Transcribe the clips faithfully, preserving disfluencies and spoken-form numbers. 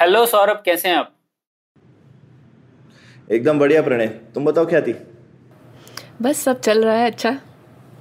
Hello Saurabh, कैसे हैं आप? एकदम बढ़िया प्रणय, तुम बताओ ख्याति? बस सब चल रहा है। अच्छा,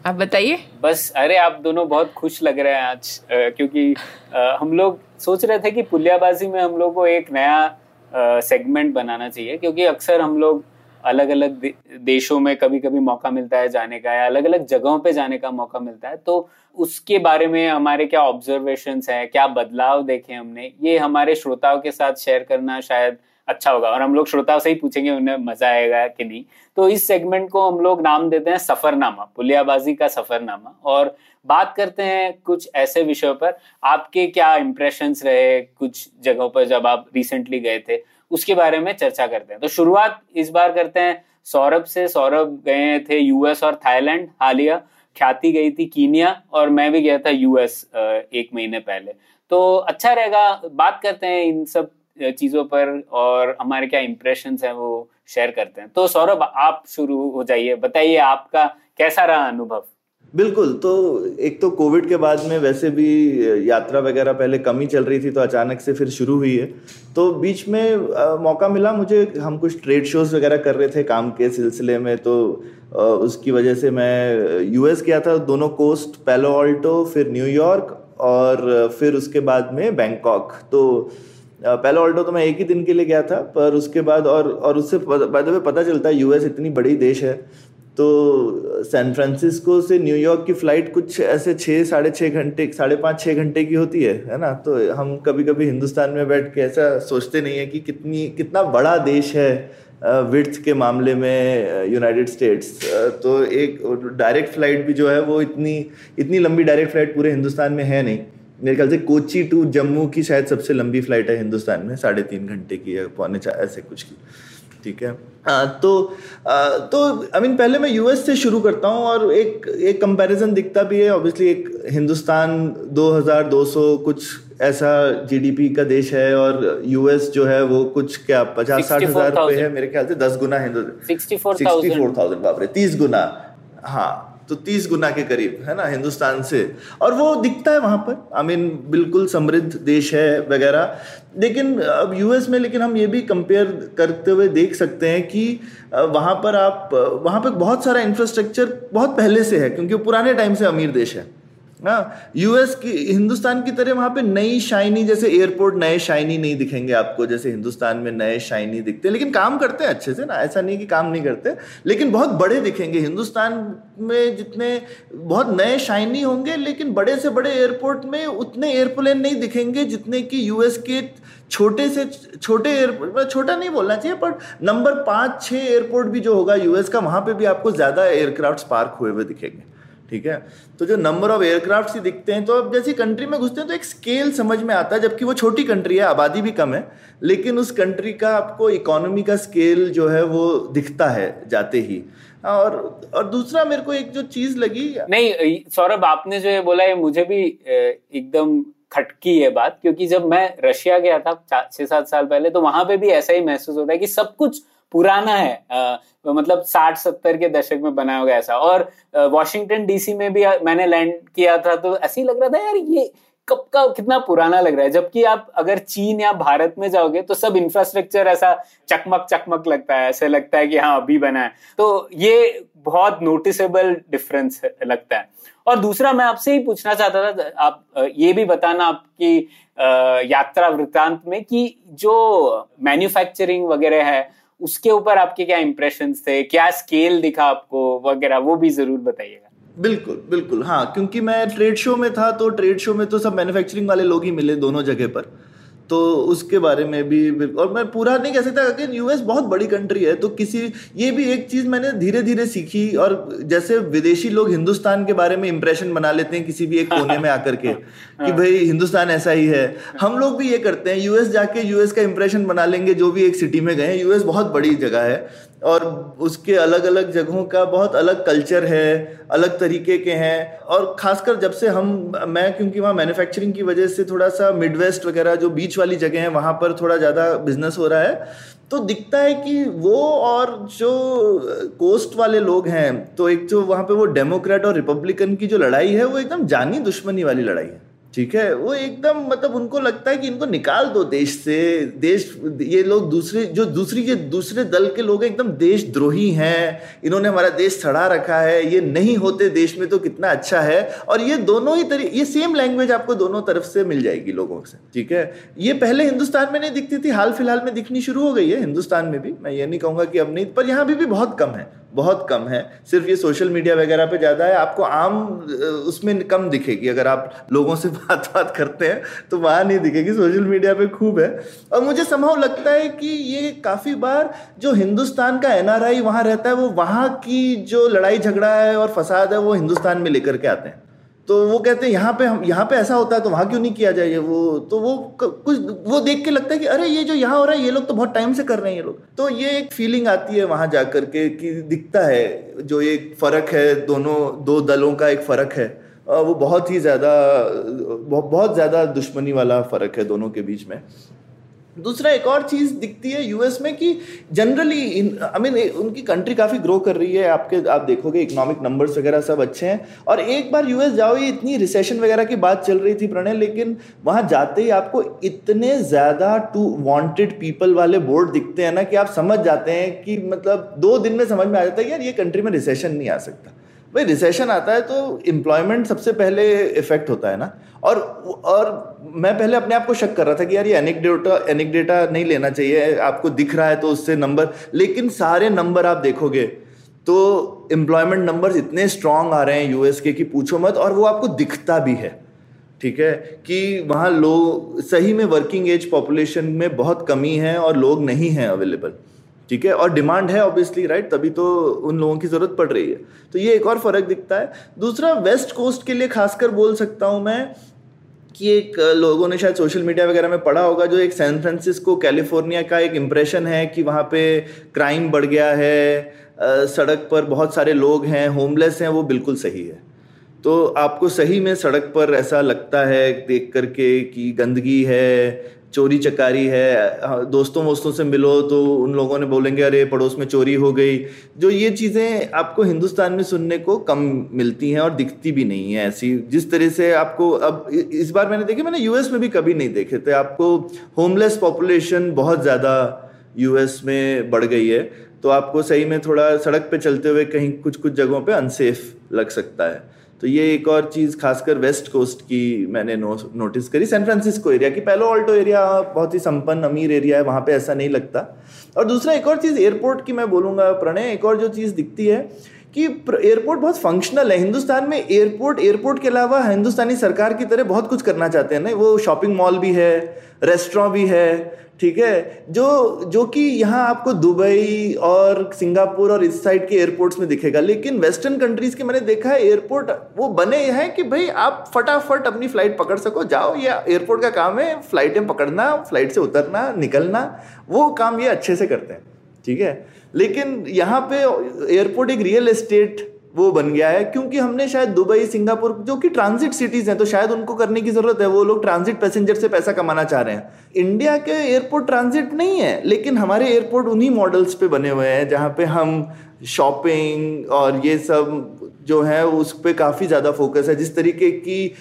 आप बताइए। बस अरे आप दोनों बहुत खुश लग रहे हैं आज, क्योंकि हम लोग सोच रहे थे कि पुलियाबाजी में हम लोग को एक नया आ, सेगमेंट बनाना चाहिए, क्योंकि अक्सर हम लोग अलग अलग दे, देशों में कभी कभी मौका मिलता है जाने का, या अलग अलग जगहों पे जाने का मौका मिलता है। तो उसके बारे में हमारे क्या ऑब्जर्वेशंस हैं, क्या बदलाव देखे हमने, ये हमारे श्रोताओं के साथ शेयर करना शायद अच्छा होगा। और हम लोग श्रोताओं से ही पूछेंगे उन्हें मजा आएगा कि नहीं। तो इस सेगमेंट को हम लोग नाम देते हैं सफरनामा, पुलियाबाजी का सफरनामा। और बात करते हैं कुछ ऐसे विषयों पर, आपके क्या इम्प्रेशंस रहे कुछ जगहों पर जब आप रिसेंटली गए थे, उसके बारे में चर्चा करते हैं। तो शुरुआत इस बार करते हैं सौरभ से। सौरभ गए थे यूएस और थाईलैंड हालिया, ख्याति गई थी कीनिया, और मैं भी गया था यूएस एक महीने पहले। तो अच्छा रहेगा, बात करते हैं इन सब चीजों पर और हमारे क्या इम्प्रेशंस हैं वो शेयर करते हैं। तो सौरभ आप शुरू हो जाइए, बताइए आपका कैसा रहा अनुभव? बिल्कुल, तो एक तो कोविड के बाद में वैसे भी यात्रा वगैरह पहले कम ही चल रही थी, तो अचानक से फिर शुरू हुई है। तो बीच में आ, मौका मिला मुझे, हम कुछ ट्रेड शोज़ वगैरह कर रहे थे काम के सिलसिले में, तो आ, उसकी वजह से मैं यूएस गया था। दोनों कोस्ट, पैलो ऑल्टो, फिर न्यूयॉर्क और फिर उसके बाद में बैंकॉक। तो पैलो ऑल्टो तो मैं एक ही दिन के लिए गया था, पर उसके बाद और और उससे बाय द वे पता चलता है यूएस इतनी बड़ी देश है। तो सैन फ्रांसिस्को से न्यूयॉर्क की फ़्लाइट कुछ ऐसे छः साढ़े छः घंटे साढ़े पाँच छः घंटे की होती है है ना। तो हम कभी कभी हिंदुस्तान में बैठ के ऐसा सोचते नहीं है कि कितनी कितना बड़ा देश है विड्थ के मामले में यूनाइटेड स्टेट्स। तो एक डायरेक्ट फ्लाइट भी जो है वो इतनी इतनी लंबी डायरेक्ट फ्लाइट पूरे हिंदुस्तान में है नहीं। मेरे ख्याल से कोची टू जम्मू की शायद सबसे लंबी फ्लाइट है हिंदुस्तान में, साढ़े तीन घंटे की या पौने चार ऐसे कुछ की, ठीक है। आ, तो आ, तो आई मीन पहले मैं यूएस से शुरू करता हूँ, और एक एक कंपैरिजन दिखता भी है ऑब्वियसली। एक हिंदुस्तान दो हज़ार दो सौ कुछ ऐसा जीडीपी का देश है, और यूएस जो है वो कुछ क्या पचास साठ हज़ार रुपये है मेरे ख्याल से, दस गुना सिक्सटी फोर थाउजेंड, बापरे तीस गुना, हाँ तो तीस गुना के करीब है ना हिंदुस्तान से। और वो दिखता है वहाँ पर, आई मीन बिल्कुल समृद्ध देश है वगैरह। लेकिन अब यूएस में लेकिन हम ये भी कंपेयर करते हुए देख सकते हैं कि वहाँ पर आप वहाँ पर बहुत सारा इंफ्रास्ट्रक्चर बहुत पहले से है, क्योंकि वो पुराने टाइम से अमीर देश है ना। यूएस की हिंदुस्तान की तरह वहाँ पे नई शाइनी, जैसे एयरपोर्ट नए शाइनी नहीं दिखेंगे आपको जैसे हिंदुस्तान में नए शाइनी दिखते हैं, लेकिन काम करते हैं अच्छे से ना, ऐसा नहीं कि काम नहीं करते, लेकिन बहुत बड़े दिखेंगे। हिंदुस्तान में जितने बहुत नए शाइनी होंगे, लेकिन बड़े से बड़े एयरपोर्ट में उतने एयरप्लेन नहीं दिखेंगे जितने कि यूएस के छोटे से छोटे एयरपोर्ट, छोटा नहीं बोलना चाहिए पर नंबर पाँच छः एयरपोर्ट भी जो होगा यूएस का, वहाँ पर भी आपको ज़्यादा एयरक्राफ्ट पार्क हुए हुए दिखेंगे, ठीक है। तो जो नंबर ऑफ एयरक्राफ्ट से दिखते हैं, तो अब जैसी कंट्री में घुसते हैं तो एक स्केल समझ में आता है, जबकि वो छोटी कंट्री है, आबादी भी कम है, लेकिन उस कंट्री का आपको इकोनॉमी का स्केल जो है वो दिखता है जाते ही। और और दूसरा मेरे को एक जो चीज़ लगी, नहीं सौरभ आपने जो ये बोला है मुझे भी एकदम खटकी ये बात, क्योंकि जब मैं रशिया गया था छः सात साल पहले, तो वहाँ पे भी ऐसा ही महसूस होता है कि सब कुछ पुराना है, आ, मतलब साठ सत्तर के दशक में बनाया होगा ऐसा। और वॉशिंगटन डीसी में भी मैंने लैंड किया था, तो ऐसे ही लग रहा था यार ये कब का कितना पुराना लग रहा है, जबकि आप अगर चीन या भारत में जाओगे तो सब इंफ्रास्ट्रक्चर ऐसा चकमक चकमक लगता है, ऐसे लगता है कि हाँ अभी बना है। तो ये बहुत नोटिसेबल डिफरेंस लगता है। और दूसरा मैं आपसे ही पूछना चाहता था, आप ये भी बताना आपकी यात्रा वृत्तांत में कि जो मैन्युफैक्चरिंग वगैरह है उसके ऊपर आपके क्या इम्प्रेशंस थे, क्या स्केल दिखा आपको वगैरह, वो भी जरूर बताइएगा। बिल्कुल बिल्कुल, हाँ क्योंकि मैं ट्रेड शो में था, तो ट्रेड शो में तो सब मैन्युफैक्चरिंग वाले लोग ही मिले दोनों जगह पर। तो उसके बारे में भी, और मैं पूरा नहीं कह सकता कि यूएस बहुत बड़ी कंट्री है, तो किसी ये भी एक चीज़ मैंने धीरे धीरे सीखी। और जैसे विदेशी लोग हिंदुस्तान के बारे में इंप्रेशन बना लेते हैं किसी भी एक कोने में आकर के कि भाई हिंदुस्तान ऐसा ही है, हम लोग भी ये करते हैं, यूएस जाके यूएस का इंप्रेशन बना लेंगे जो भी एक सिटी में गए। यूएस बहुत बड़ी जगह है और उसके अलग अलग जगहों का बहुत अलग कल्चर है, अलग तरीके के हैं। और ख़ासकर जब से हम, मैं क्योंकि वहाँ मैन्युफैक्चरिंग की वजह से थोड़ा सा मिडवेस्ट वगैरह जो बीच वाली जगह है वहाँ पर थोड़ा ज़्यादा बिजनेस हो रहा है, तो दिखता है कि वो और जो कोस्ट वाले लोग हैं, तो एक जो वहाँ पे वो डेमोक्रेट और रिपब्लिकन की जो लड़ाई है वो एकदम जानी दुश्मनी वाली लड़ाई है, ठीक है। वो एकदम मतलब उनको लगता है कि इनको निकाल दो देश से, देश ये लोग दूसरे जो दूसरी ये दूसरे दल के लोग हैं एकदम देशद्रोही हैं, इन्होंने हमारा देश सड़ा रखा है, ये नहीं होते देश में तो कितना अच्छा है। और ये दोनों ही तरी ये सेम लैंग्वेज आपको दोनों तरफ से मिल जाएगी लोगों से, ठीक है। ये पहले हिंदुस्तान में नहीं दिखती थी, हाल फिलहाल में दिखनी शुरू हो गई है हिंदुस्तान में भी। मैं ये नहीं कहूँगा कि अब नहीं, पर यहाँ भी, भी बहुत कम है, बहुत कम है। सिर्फ ये सोशल मीडिया वगैरह पे ज़्यादा है, आपको आम उसमें कम दिखेगी। अगर आप लोगों से बात बात करते हैं तो वहाँ नहीं दिखेगी, सोशल मीडिया पे खूब है। और मुझे समहाउ लगता है कि ये काफ़ी बार जो हिंदुस्तान का एनआरआई वहाँ रहता है, वो वहाँ की जो लड़ाई झगड़ा है और फसाद है वो हिंदुस्तान में लेकर के आते हैं। तो वो कहते हैं यहाँ पे हम यहाँ पे ऐसा होता है तो वहाँ क्यों नहीं किया जाए। वो तो वो कुछ वो देख के लगता है कि अरे ये जो यहाँ हो रहा है ये लोग तो बहुत टाइम से कर रहे हैं ये लोग। तो ये एक फीलिंग आती है वहाँ जा कर के कि दिखता है जो एक फ़र्क है, दोनों दो दलों का एक फ़र्क है, वो बहुत ही ज़्यादा बहुत ज़्यादा दुश्मनी वाला फ़र्क है दोनों के बीच में। दूसरा एक और चीज़ दिखती है यूएस में कि जनरली आई मीन उनकी कंट्री काफ़ी ग्रो कर रही है, आपके आप देखोगे इकोनॉमिक नंबर्स वगैरह सब अच्छे हैं। और एक बार यूएस जाओ, ये इतनी रिसेशन वगैरह की बात चल रही थी प्रणय, लेकिन वहाँ जाते ही आपको इतने ज़्यादा टू वांटेड पीपल वाले बोर्ड दिखते हैं ना कि आप समझ जाते हैं कि मतलब दो दिन में समझ में आ जाता है यार ये कंट्री में रिसेशन नहीं आ सकता। भाई रिसेशन आता है तो एम्प्लॉयमेंट सबसे पहले इफेक्ट होता है ना। और और मैं पहले अपने आप को शक कर रहा था कि यार ये एनेक्डेटा एनेक्डेटा नहीं लेना चाहिए, आपको दिख रहा है तो उससे नंबर, लेकिन सारे नंबर आप देखोगे तो एम्प्लॉयमेंट नंबर्स इतने स्ट्रांग आ रहे हैं यूएस के कि पूछो मत। और वो आपको दिखता भी है, ठीक है, कि वहाँ लोग सही में वर्किंग एज पॉपुलेशन में बहुत कमी है और लोग नहीं हैं अवेलेबल, ठीक है। और डिमांड है ऑब्वियसली, राइट, तभी तो उन लोगों की ज़रूरत पड़ रही है। तो ये एक और फ़र्क दिखता है। दूसरा वेस्ट कोस्ट के लिए खासकर बोल सकता हूँ मैं कि एक लोगों ने शायद सोशल मीडिया वगैरह में पढ़ा होगा जो एक सैन फ्रांसिस्को कैलिफोर्निया का एक इम्प्रेशन है कि वहाँ पे क्राइम बढ़ गया है, सड़क पर बहुत सारे लोग हैं, होमलेस हैं, वो बिल्कुल सही है। तो आपको सही में सड़क पर ऐसा लगता है देख करके कि गंदगी है, चोरी चकारी है, दोस्तों वोस्तों से मिलो तो उन लोगों ने बोलेंगे अरे पड़ोस में चोरी हो गई। जो ये चीज़ें आपको हिंदुस्तान में सुनने को कम मिलती हैं और दिखती भी नहीं है ऐसी जिस तरह से आपको अब इस बार मैंने देखी, मैंने यूएस में भी कभी नहीं देखे थे। आपको होमलेस पॉपुलेशन बहुत ज़्यादा यूएस में बढ़ गई है, तो आपको सही में थोड़ा सड़क पर चलते हुए कहीं कुछ कुछ जगहों पर अनसेफ लग सकता है। तो ये एक और चीज़ खासकर वेस्ट कोस्ट की मैंने नो, नोटिस करी सैन फ्रांसिस्को एरिया की। पालो ऑल्टो एरिया बहुत ही संपन्न अमीर एरिया है, वहाँ पे ऐसा नहीं लगता। और दूसरा एक और चीज़ एयरपोर्ट की मैं बोलूँगा प्रणय, एक और जो चीज़ दिखती है कि एयरपोर्ट बहुत फंक्शनल है हिंदुस्तान में। एयरपोर्ट एयरपोर्ट के अलावा हिंदुस्तानी सरकार की तरह बहुत कुछ करना चाहते हैं ना, वो शॉपिंग मॉल भी है, रेस्टोरेंट भी है, ठीक है, जो जो कि यहाँ आपको दुबई और सिंगापुर और इस साइड के एयरपोर्ट्स में दिखेगा। लेकिन वेस्टर्न कंट्रीज़ के मैंने देखा है एयरपोर्ट वो बने हैं कि भाई आप फटाफट अपनी फ़्लाइट पकड़ सको, जाओ, या एयरपोर्ट का काम है फ़्लाइटें पकड़ना, फ़्लाइट से उतरना, निकलना, वो काम ये अच्छे से करते हैं, ठीक है। लेकिन यहाँ पे एयरपोर्ट एक रियल एस्टेट वो बन गया है क्योंकि हमने शायद दुबई, सिंगापुर जो कि ट्रांजिट सिटीज़ हैं तो शायद उनको करने की ज़रूरत है, वो लोग ट्रांजिट पैसेंजर से पैसा कमाना चाह रहे हैं। इंडिया के एयरपोर्ट ट्रांजिट नहीं है, लेकिन हमारे एयरपोर्ट उन्हीं मॉडल्स पे बने हुए हैं जहाँ पे हम शॉपिंग और ये सब जो है उस पर काफ़ी ज़्यादा फोकस है। जिस तरीके की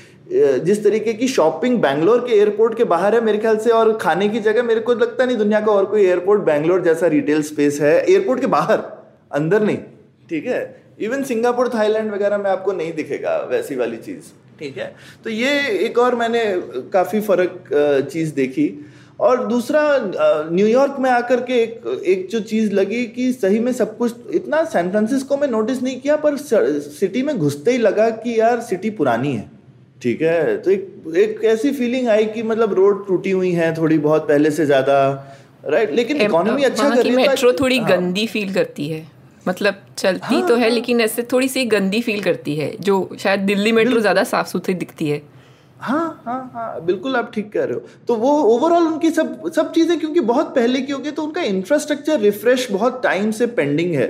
जिस तरीके की शॉपिंग बैंगलोर के एयरपोर्ट के बाहर है मेरे ख्याल से, और खाने की जगह मेरे को लगता नहीं दुनिया का और कोई एयरपोर्ट बैंगलोर जैसा रिटेल स्पेस है एयरपोर्ट के बाहर, अंदर नहीं, ठीक है। इवन सिंगापुर, थाईलैंड वगैरह में आपको नहीं दिखेगा वैसी वाली चीज़, ठीक है। तो ये एक और मैंने काफ़ी फ़र्क चीज़ देखी। और दूसरा न्यूयॉर्क में आकर के एक एक जो चीज़ लगी कि सही में सब कुछ इतना सैन फ्रांसिस्को में नोटिस नहीं किया, पर सिटी में घुसते ही लगा कि यार सिटी पुरानी है, ठीक है, तो एक एक ऐसी फीलिंग आई कि मतलब रोड टूटी हुई हैं थोड़ी बहुत पहले से ज्यादा, राइट, लेकिन इकोनॉमी अच्छा कर रही है। मेट्रो थोड़ी हाँ। गंदी फील करती है, मतलब चलती हाँ, तो है लेकिन ऐसे थोड़ी सी गंदी फील करती है, जो शायद दिल्ली मेट्रो ज्यादा साफ सुथरी दिखती है। हाँ हाँ हाँ बिल्कुल आप ठीक कह रहे हो। तो वो ओवरऑल उनकी सब सब चीज़ें क्योंकि बहुत पहले की हो गई, तो उनका इंफ्रास्ट्रक्चर रिफ्रेश बहुत टाइम से पेंडिंग है,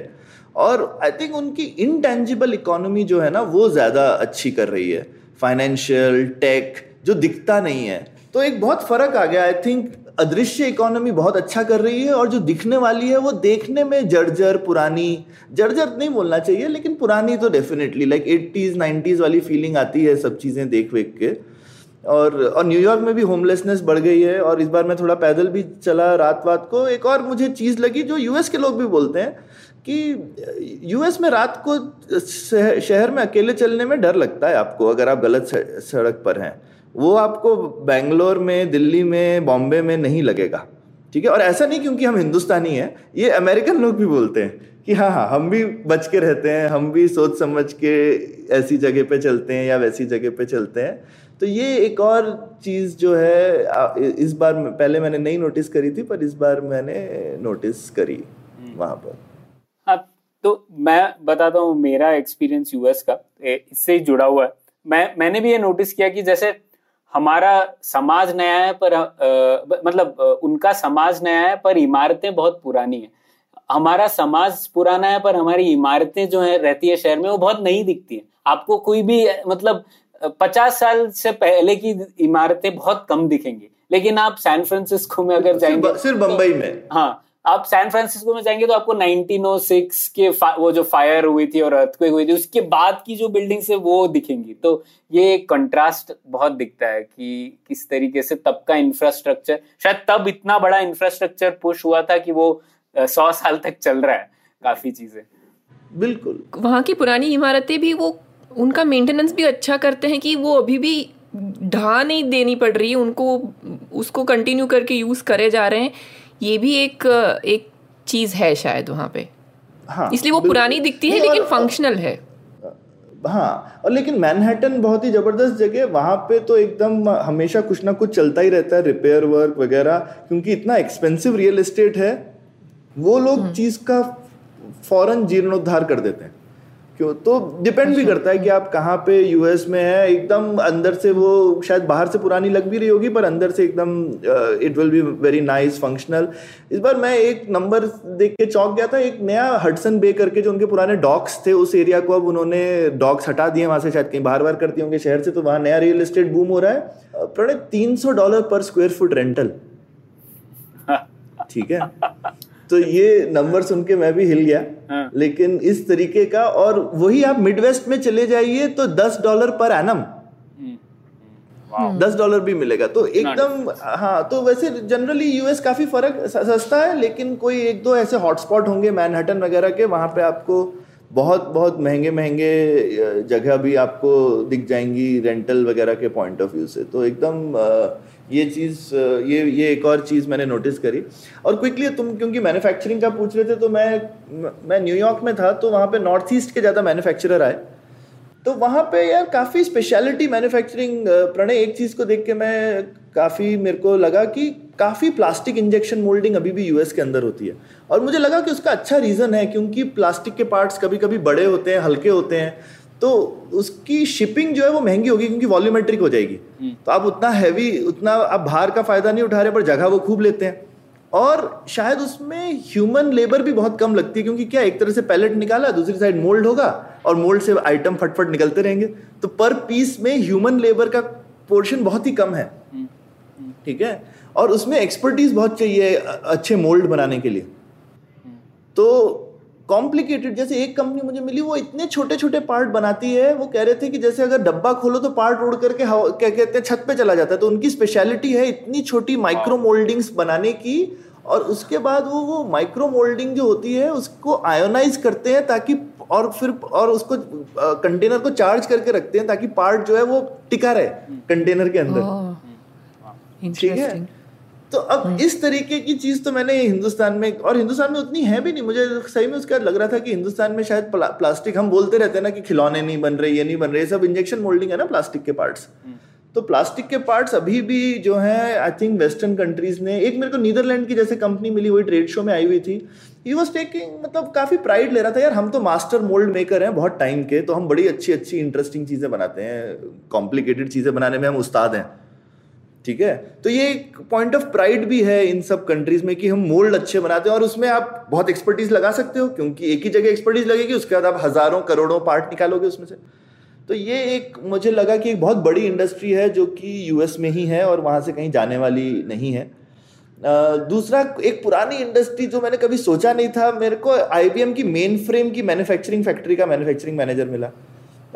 और आई थिंक उनकी इंटेंजिबल इकोनॉमी जो है ना वो ज़्यादा अच्छी कर रही है, फाइनेंशियल, टेक, जो दिखता नहीं है। तो एक बहुत फ़र्क आ गया। आई थिंक अदृश्य इकोनॉमी बहुत अच्छा कर रही है, और जो दिखने वाली है वो देखने में जर्जर, पुरानी, जर्जर नहीं बोलना चाहिए लेकिन पुरानी तो डेफिनेटली, लाइक एट्टीज़ नाइन्टीज़ वाली फीलिंग आती है सब चीज़ें देख देख के। और और न्यूयॉर्क में भी होमलेसनेस बढ़ गई है, और इस बार मैं थोड़ा पैदल भी चला रात रात को। एक और मुझे चीज़ लगी जो यूएस के लोग भी बोलते हैं कि यूएस में रात को शहर में अकेले चलने में डर लगता है आपको, अगर आप गलत सड़क पर हैं। वो आपको बेंगलोर में, दिल्ली में, बॉम्बे में नहीं लगेगा, ठीक है। और ऐसा नहीं क्योंकि हम हिंदुस्तानी हैं, ये अमेरिकन लोग भी बोलते हैं कि हाँ हाँ हम भी बच के रहते हैं, हम भी सोच समझ के ऐसी जगह पे चलते हैं या वैसी जगह पे चलते हैं। तो ये एक और चीज़ जो है इस बार, पहले मैंने नहीं नोटिस करी थी पर इस बार मैंने नोटिस करी वहाँ पर। अब तो मैं बताता हूँ मेरा एक्सपीरियंस यूएस का, इससे जुड़ा हुआ है। मैं मैंने भी ये नोटिस किया कि जैसे हमारा समाज नया है पर आ, मतलब उनका समाज नया है पर इमारतें बहुत पुरानी हैं। हमारा समाज पुराना है पर हमारी इमारतें जो है रहती है शहर में वो बहुत नई दिखती हैं। आपको कोई भी मतलब पचास साल से पहले की इमारतें बहुत कम दिखेंगी, लेकिन आप सैन फ्रांसिस्को में अगर जाएंगे, सिर्फ बंबई में, हाँ आप सैन फ्रांसिस्को में जाएंगे तो आपको नाइनटीन ओ सिक्स के वो जो फायर हुई थी और अर्थक्वेक हुई थी उसके बाद की जो बिल्डिंग्स है वो दिखेंगी। तो ये कंट्रास्ट बहुत दिखता है कि किस तरीके से तब का इंफ्रास्ट्रक्चर, शायद तब इतना बड़ा इंफ्रास्ट्रक्चर पुश हुआ था कि वो सौ साल तक चल रहा है, काफी चीजें। बिल्कुल वहाँ की पुरानी इमारतें भी वो उनका मेंटेनेंस भी अच्छा करते हैं कि वो अभी भी ढहा नहीं देनी पड़ रही है उनको, उसको कंटिन्यू करके यूज करे जा रहे हैं। ये भी एक एक चीज है शायद वहाँ पे, हाँ, इसलिए वो पुरानी दिखती है लेकिन फंक्शनल है। हाँ, और लेकिन मैनहट्टन बहुत ही ज़बरदस्त जगह है, वहाँ पे तो एकदम हमेशा कुछ ना कुछ चलता ही रहता है, रिपेयर वर्क वगैरह, क्योंकि इतना एक्सपेंसिव रियल एस्टेट है वो लोग चीज़ का फौरन जीर्णोद्धार कर देते हैं। क्यों, तो डिपेंड भी करता है कि आप कहाँ पे यूएस में है। एकदम अंदर से वो शायद बाहर से पुरानी लग भी रही होगी पर अंदर से एकदम it will be very nice, functional. इस बार मैं एक नंबर देख के चौंक गया था, एक नया हडसन बे करके जो उनके पुराने डॉक्स थे उस एरिया को अब उन्होंने डॉक्स हटा दिए वहाँ से, शायद कहीं बाहर बार करती होंगे शहर से, तो वहाँ नया रियल इस्टेट बूम हो रहा है। प्रणय, तीन सौ डॉलर पर स्क्वायर फुट रेंटल, ठीक है। तो ये नंबर सुन के मैं भी हिल गया, हाँ। लेकिन इस तरीके का, और वही आप मिडवेस्ट में चले जाइए तो दस डॉलर पर एनम, दस डॉलर भी मिलेगा। तो एकदम हाँ, तो वैसे जनरली यूएस काफी फर्क सस्ता है, लेकिन कोई एक दो ऐसे हॉटस्पॉट होंगे मैनहट्टन वगैरह के, वहां पे आपको बहुत बहुत महंगे महंगे जगह भी आपको दिख जाएंगी रेंटल वगैरह के पॉइंट ऑफ व्यू से। तो एकदम ये चीज़, ये ये एक और चीज़ मैंने नोटिस करी। और क्विकली तुम क्योंकि मैन्युफैक्चरिंग का पूछ रहे थे, तो मैं मैं न्यूयॉर्क में था तो वहाँ पे नॉर्थ ईस्ट के ज़्यादा मैन्युफैक्चरर आए, तो वहाँ पे यार काफ़ी स्पेशलिटी मैन्युफैक्चरिंग। प्रणय, एक चीज़ को देख के मैं काफ़ी, मेरे को लगा कि काफ़ी प्लास्टिक इंजेक्शन मोल्डिंग अभी भी यूएस के अंदर होती है, और मुझे लगा कि उसका अच्छा रीज़न है क्योंकि प्लास्टिक के पार्ट्स कभी कभी बड़े होते हैं, हल्के होते हैं, तो उसकी शिपिंग जो है वो महंगी होगी क्योंकि वॉल्यूमेट्रिक हो जाएगी, तो आप उतना हैवी, उतना आप भार का फायदा नहीं उठा रहे पर जगह वो खूब लेते हैं। और शायद उसमें ह्यूमन लेबर भी बहुत कम लगती है क्योंकि क्या, एक तरह से पैलेट निकाला, दूसरी साइड मोल्ड होगा और मोल्ड से आइटम फटफट निकलते रहेंगे, तो पर पीस में ह्यूमन लेबर का पोर्शन बहुत ही कम है, ठीक है। और उसमें एक्सपर्टीज बहुत चाहिए अच्छे मोल्ड बनाने के लिए, तो कॉम्प्लिकेटेड। जैसे एक कंपनी मुझे मिली, वो इतने छोटे छोटे पार्ट बनाती है, वो कह रहे थे कि जैसे अगर डब्बा खोलो तो पार्ट उड़ करके क्या कहते हैं छत पे चला जाता है, तो उनकी स्पेशलिटी है इतनी छोटी माइक्रो मोल्डिंग्स बनाने की, और उसके बाद वो वो माइक्रो मोल्डिंग जो होती है उसको आयोनाइज करते हैं ताकि, और फिर और उसको कंटेनर को चार्ज करके रखते हैं ताकि पार्ट जो है वो टिका रहे कंटेनर के अंदर, ठीक है। तो अब इस तरीके की चीज़ तो मैंने हिंदुस्तान में, और हिंदुस्तान में उतनी है भी नहीं, मुझे सही में उसका लग रहा था कि हिंदुस्तान में शायद प्ला, प्लास्टिक हम बोलते रहते हैं ना कि खिलौने नहीं बन रहे, ये नहीं बन रहे, ये सब इंजेक्शन मोल्डिंग है ना प्लास्टिक के पार्ट्स। तो प्लास्टिक के पार्ट्स अभी भी जो है आई थिंक वेस्टर्न कंट्रीज ने, एक मेरे को नीदरलैंड की जैसे कंपनी मिली, वही ट्रेड शो में आई हुई थी, ही वॉज टेकिंग, मतलब काफ़ी प्राइड ले रहा था, यार हम तो मास्टर मोल्ड मेकर हैं बहुत टाइम के, तो हम बड़ी अच्छी अच्छी इंटरेस्टिंग चीज़ें बनाते हैं, कॉम्प्लिकेटेड चीज़ें बनाने में हम उस्ताद हैं। ठीक है, तो ये एक पॉइंट ऑफ प्राइड भी है इन सब कंट्रीज में कि हम मोल्ड अच्छे बनाते हैं और उसमें आप बहुत एक्सपर्टीज लगा सकते हो, क्योंकि एक ही जगह एक्सपर्टीज लगेगी, उसके बाद आप हजारों करोड़ों पार्ट निकालोगे उसमें से। तो ये एक मुझे लगा कि एक बहुत बड़ी इंडस्ट्री है जो कि यूएस में ही है और वहाँ से कहीं जाने वाली नहीं है। दूसरा, एक पुरानी इंडस्ट्री जो मैंने कभी सोचा नहीं था, मेरे को आईबीएम की मेन फ्रेम की मैन्युफैक्चरिंग फैक्ट्री का मैन्युफैक्चरिंग मैनेजर मिला।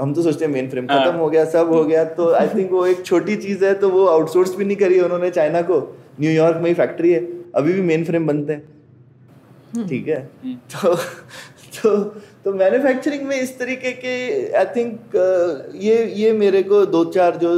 हम तो सोचते हैं मेन फ्रेम खत्म हो गया, सब हो गया, तो आई थिंक वो एक छोटी चीज़ है, तो वो आउटसोर्स भी नहीं करी उन्होंने चाइना को, न्यूयॉर्क में ही फैक्ट्री है, अभी भी मेन फ्रेम बनते हैं। ठीक है, तो तो तो मैन्युफैक्चरिंग में इस तरीके के आई थिंक ये ये मेरे को दो चार जो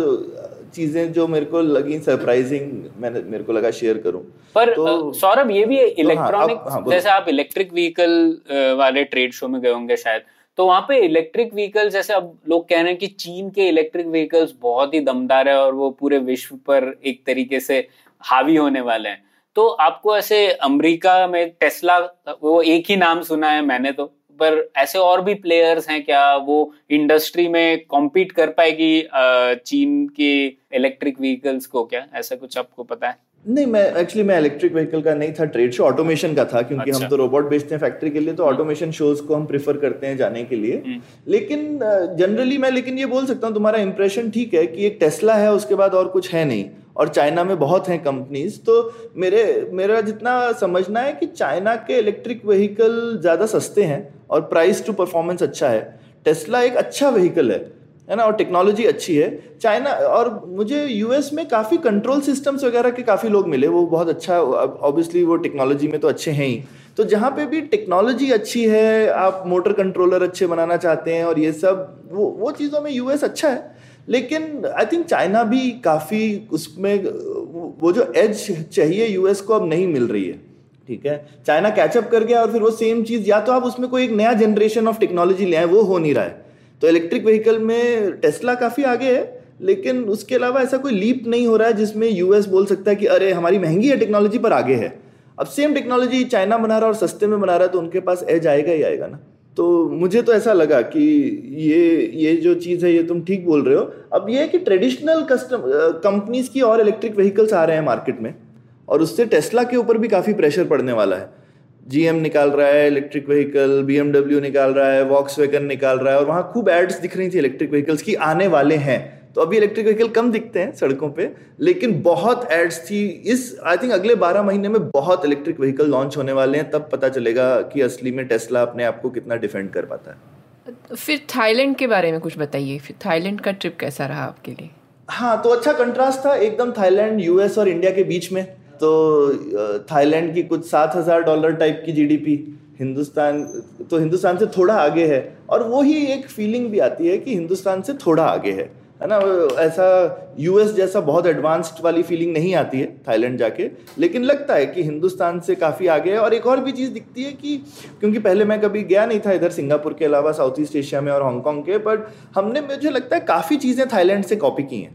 चीज़ें जो मेरे को लगी सरप्राइजिंग, मैंने मेरे को लगा शेयर करूं। पर तो, सौरभ ये भी इलेक्ट्रॉनिक तो हाँ, जैसे आप इलेक्ट्रिक व्हीकल वाले ट्रेड शो में गए होंगे शायद, तो वहाँ पे इलेक्ट्रिक व्हीकल्स, जैसे अब लोग कह रहे हैं कि चीन के इलेक्ट्रिक व्हीकल्स बहुत ही दमदार है और वो पूरे विश्व पर एक तरीके से हावी होने वाले हैं, तो आपको ऐसे अमेरिका में टेस्ला, वो एक ही नाम सुना है मैंने तो, पर ऐसे और भी प्लेयर्स हैं क्या, वो इंडस्ट्री में कॉम्पीट कर पाएगी चीन के इलेक्ट्रिक व्हीकल्स को, क्या ऐसा कुछ आपको पता है? नहीं, मैं एक्चुअली मैं इलेक्ट्रिक व्हीकल का नहीं था ट्रेड शो, ऑटोमेशन का था, क्योंकि अच्छा। हम तो रोबोट बेचते हैं फैक्ट्री के लिए, तो ऑटोमेशन शोज को हम प्रेफर करते हैं जाने के लिए। लेकिन जनरली मैं लेकिन ये बोल सकता हूँ, तुम्हारा इंप्रेशन ठीक है कि एक टेस्ला है, उसके बाद और कुछ है नहीं, और चाइना में बहुत हैं कंपनीज। तो मेरे मेरा जितना समझना है कि चाइना के इलेक्ट्रिक व्हीकल ज़्यादा सस्ते हैं और प्राइस टू परफॉर्मेंस अच्छा है। टेस्ला एक अच्छा व्हीकल है है ना, और टेक्नोलॉजी अच्छी है चाइना। और मुझे यूएस में काफ़ी कंट्रोल सिस्टम्स वगैरह के काफ़ी लोग मिले, वो बहुत अच्छा, ऑब्वियसली वो टेक्नोलॉजी में तो अच्छे हैं ही। तो जहाँ पे भी टेक्नोलॉजी अच्छी है, आप मोटर कंट्रोलर अच्छे बनाना चाहते हैं और ये सब, वो वो चीज़ों में यूएस अच्छा है। लेकिन आई थिंक चाइना भी काफ़ी उसमें, वो जो एज चाहिए यूएस को अब नहीं मिल रही है। ठीक है, चाइना कैचअप कर गया और फिर वो सेम चीज़, या तो आप उसमें कोई एक नया जनरेशन ऑफ टेक्नोलॉजी ले आए, वो हो नहीं रहा है। तो इलेक्ट्रिक व्हीकल में टेस्ला काफ़ी आगे है, लेकिन उसके अलावा ऐसा कोई लीप नहीं हो रहा है जिसमें यूएस बोल सकता है कि अरे हमारी महंगी है टेक्नोलॉजी पर आगे है। अब सेम टेक्नोलॉजी चाइना बना रहा है और सस्ते में बना रहा है, तो उनके पास एज आएगा ही आएगा ना। तो मुझे तो ऐसा लगा कि ये ये जो चीज़ है ये तुम ठीक बोल रहे हो। अब ये है कि ट्रेडिशनल कस्टम कंपनीज की और इलेक्ट्रिक व्हीकल्स आ रहे हैं मार्केट में, और उससे टेस्ला के ऊपर भी काफ़ी प्रेशर पड़ने वाला है। जीएम निकाल रहा है इलेक्ट्रिक व्हीकल, बीएमडब्ल्यू निकाल रहा है, वॉक्सवैगन निकाल रहा है, और वहाँ खूब एड्स दिख रही थी इलेक्ट्रिक व्हीकल्स की आने वाले हैं। तो अभी इलेक्ट्रिक व्हीकल कम दिखते हैं सड़कों पे, लेकिन बहुत एड्स थी। इस आई थिंक अगले बारह महीने में बहुत इलेक्ट्रिक व्हीकल लॉन्च होने वाले हैं, तब पता चलेगा कि असली में टेस्ला अपने आप को कितना डिफेंड कर पाता है। फिर थाईलैंड के बारे में कुछ बताइए, फिर थाईलैंड का ट्रिप कैसा रहा आपके लिए? हाँ, तो अच्छा कंट्रास्ट था एकदम थाईलैंड, यूएस और इंडिया के बीच में। तो थाईलैंड की कुछ सात हज़ार डॉलर टाइप की जीडीपी, हिंदुस्तान तो हिंदुस्तान से थोड़ा आगे है, और वो ही एक फीलिंग भी आती है कि हिंदुस्तान से थोड़ा आगे है है ना। ऐसा यूएस जैसा बहुत एडवांस्ड वाली फीलिंग नहीं आती है थाईलैंड जाके, लेकिन लगता है कि हिंदुस्तान से काफ़ी आगे है। और एक और भी चीज़ दिखती है कि क्योंकि पहले मैं कभी गया नहीं था इधर सिंगापुर के अलावा साउथ ईस्ट एशिया में और हांगकॉन्ग के, बट हमने, मुझे लगता है काफ़ी चीज़ें थाईलैंड से कॉपी की हैं।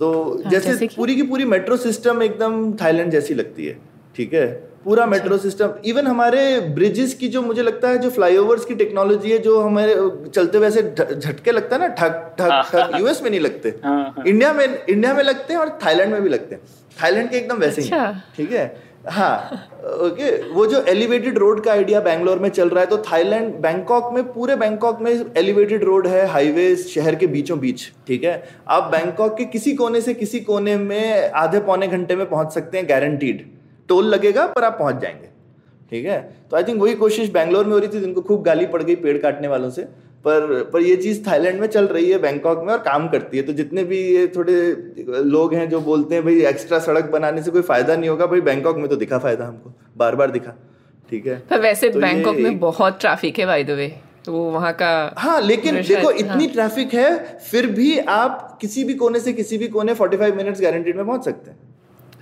तो जैसे, जैसे पूरी की पूरी मेट्रो सिस्टम एकदम थाईलैंड जैसी लगती है। ठीक है, पूरा मेट्रो सिस्टम, इवन हमारे ब्रिजेस की जो, मुझे लगता है जो फ्लाईओवर्स की टेक्नोलॉजी है, जो हमारे चलते वैसे झटके लगता है ना, ठक ठक ठक, यूएस में नहीं लगते, इंडिया में इंडिया में लगते हैं और थाईलैंड में भी लगते हैं। थाईलैंड के एकदम वैसे ही। ठीक है, हाँ, ओके। वो जो एलिवेटेड रोड का आइडिया बैंगलोर में चल रहा है, तो थाईलैंड, बैंकॉक में, पूरे बैंकॉक में एलिवेटेड रोड है, हाईवे शहर के बीचों बीच। ठीक है, आप बैंकॉक के किसी कोने से किसी कोने में आधे पौने घंटे में पहुंच सकते हैं, गारंटीड। टोल लगेगा पर आप पहुंच जाएंगे। ठीक है, तो आई थिंक वही कोशिश बैंगलोर में हो रही थी, जिनको खूब गाली पड़ गई पेड़ काटने वालों से, पर पर ये चीज़ थाईलैंड में चल रही है, बैंकॉक में, और काम करती है। तो जितने भी ये थोड़े लोग हैं जो बोलते हैं भाई एक्स्ट्रा सड़क बनाने से कोई फ़ायदा नहीं होगा, भाई बैंकॉक में तो दिखा फ़ायदा, हमको बार बार दिखा। ठीक है, पर वैसे तो बैंकॉक में बहुत ट्रैफिक है बाय द वे, तो वो वहाँ का, हाँ, लेकिन देखो इतनी ट्रैफिक है फिर भी आप किसी भी कोने से किसी भी कोने फोर्टी फाइव मिनट्स गारंटीड में पहुँच सकते हैं।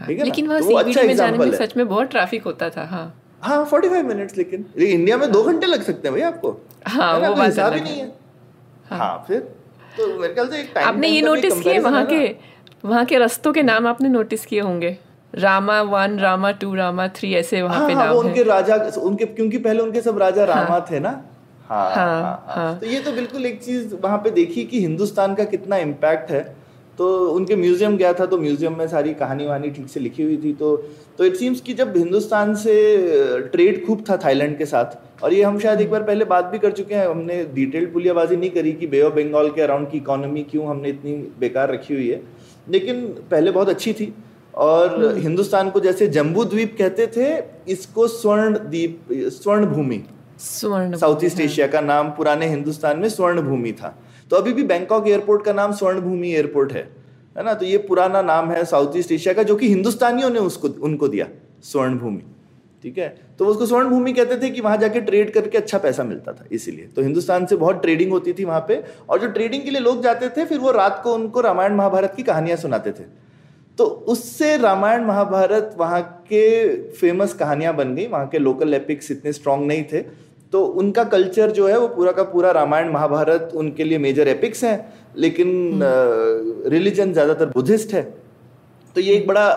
ठीक है, लेकिन वहाँ सीबीडी में जाने में सच में बहुत ट्रैफिक होता था। हाँ हाँ पैंतालीस मिनट्स, लेकिन लेकिन इंडिया में दो घंटे लग सकते हैं भैया आपको। हाँ वो बात भी नहीं है। हाँ फिर तो मेरे ख्याल से एक आपने ये नोटिस किए वहाँ के वहाँ के रस्तों के नाम आपने नोटिस किए होंगे, Rama one, Rama two, Rama three, ऐसे वहाँ पे नाम है। वो उनके राजा उनके क्योंकि पहले उनके सब राजा रामा थे ना। हाँ हाँ हाँ तो ये तो बिल्कुल एक चीज वहाँ पे देखी कि हिंदुस्तान का कितना इम्पैक्ट है। तो उनके म्यूजियम गया था तो म्यूजियम में सारी कहानी वानी ठीक से लिखी हुई थी। तो तो इट सीम्स कि जब हिंदुस्तान से ट्रेड खूब था थाईलैंड के साथ, और ये हम शायद एक बार पहले बात भी कर चुके हैं, हमने डिटेल्ड पुलियाबाजी नहीं करी कि बे ऑफ बंगाल के अराउंड की इकोनॉमी क्यों हमने इतनी बेकार रखी हुई है, लेकिन पहले बहुत अच्छी थी। और हिंदुस्तान को जैसे जम्बू द्वीप कहते थे, इसको स्वर्ण द्वीप, स्वर्ण भूमि, स्वर्ण साउथ ईस्ट एशिया का नाम पुराने हिंदुस्तान में स्वर्ण भूमि था। तो अभी भी बैंकॉक एयरपोर्ट का नाम स्वर्ण भूमि एयरपोर्ट है, है ना। तो ये पुराना नाम है साउथ ईस्ट एशिया का, जो कि हिंदुस्तानियों ने उसको उनको दिया, स्वर्ण भूमि। ठीक है, तो उसको स्वर्ण भूमि कहते थे कि वहां जाके ट्रेड करके अच्छा पैसा मिलता था, इसीलिए। तो हिंदुस्तान से बहुत ट्रेडिंग होती थी वहां पे, और जो ट्रेडिंग के लिए लोग जाते थे फिर वो रात को उनको रामायण महाभारत की कहानियां सुनाते थे। तो उससे रामायण महाभारत वहाँ के फेमस कहानियां बन गई। वहाँ के लोकल एपिक्स इतने स्ट्रांग नहीं थे, तो उनका कल्चर जो है वो पूरा का पूरा रामायण महाभारत उनके लिए मेजर एपिक्स हैं, लेकिन रिलीजन ज़्यादातर बुद्धिस्ट है। तो ये एक बड़ा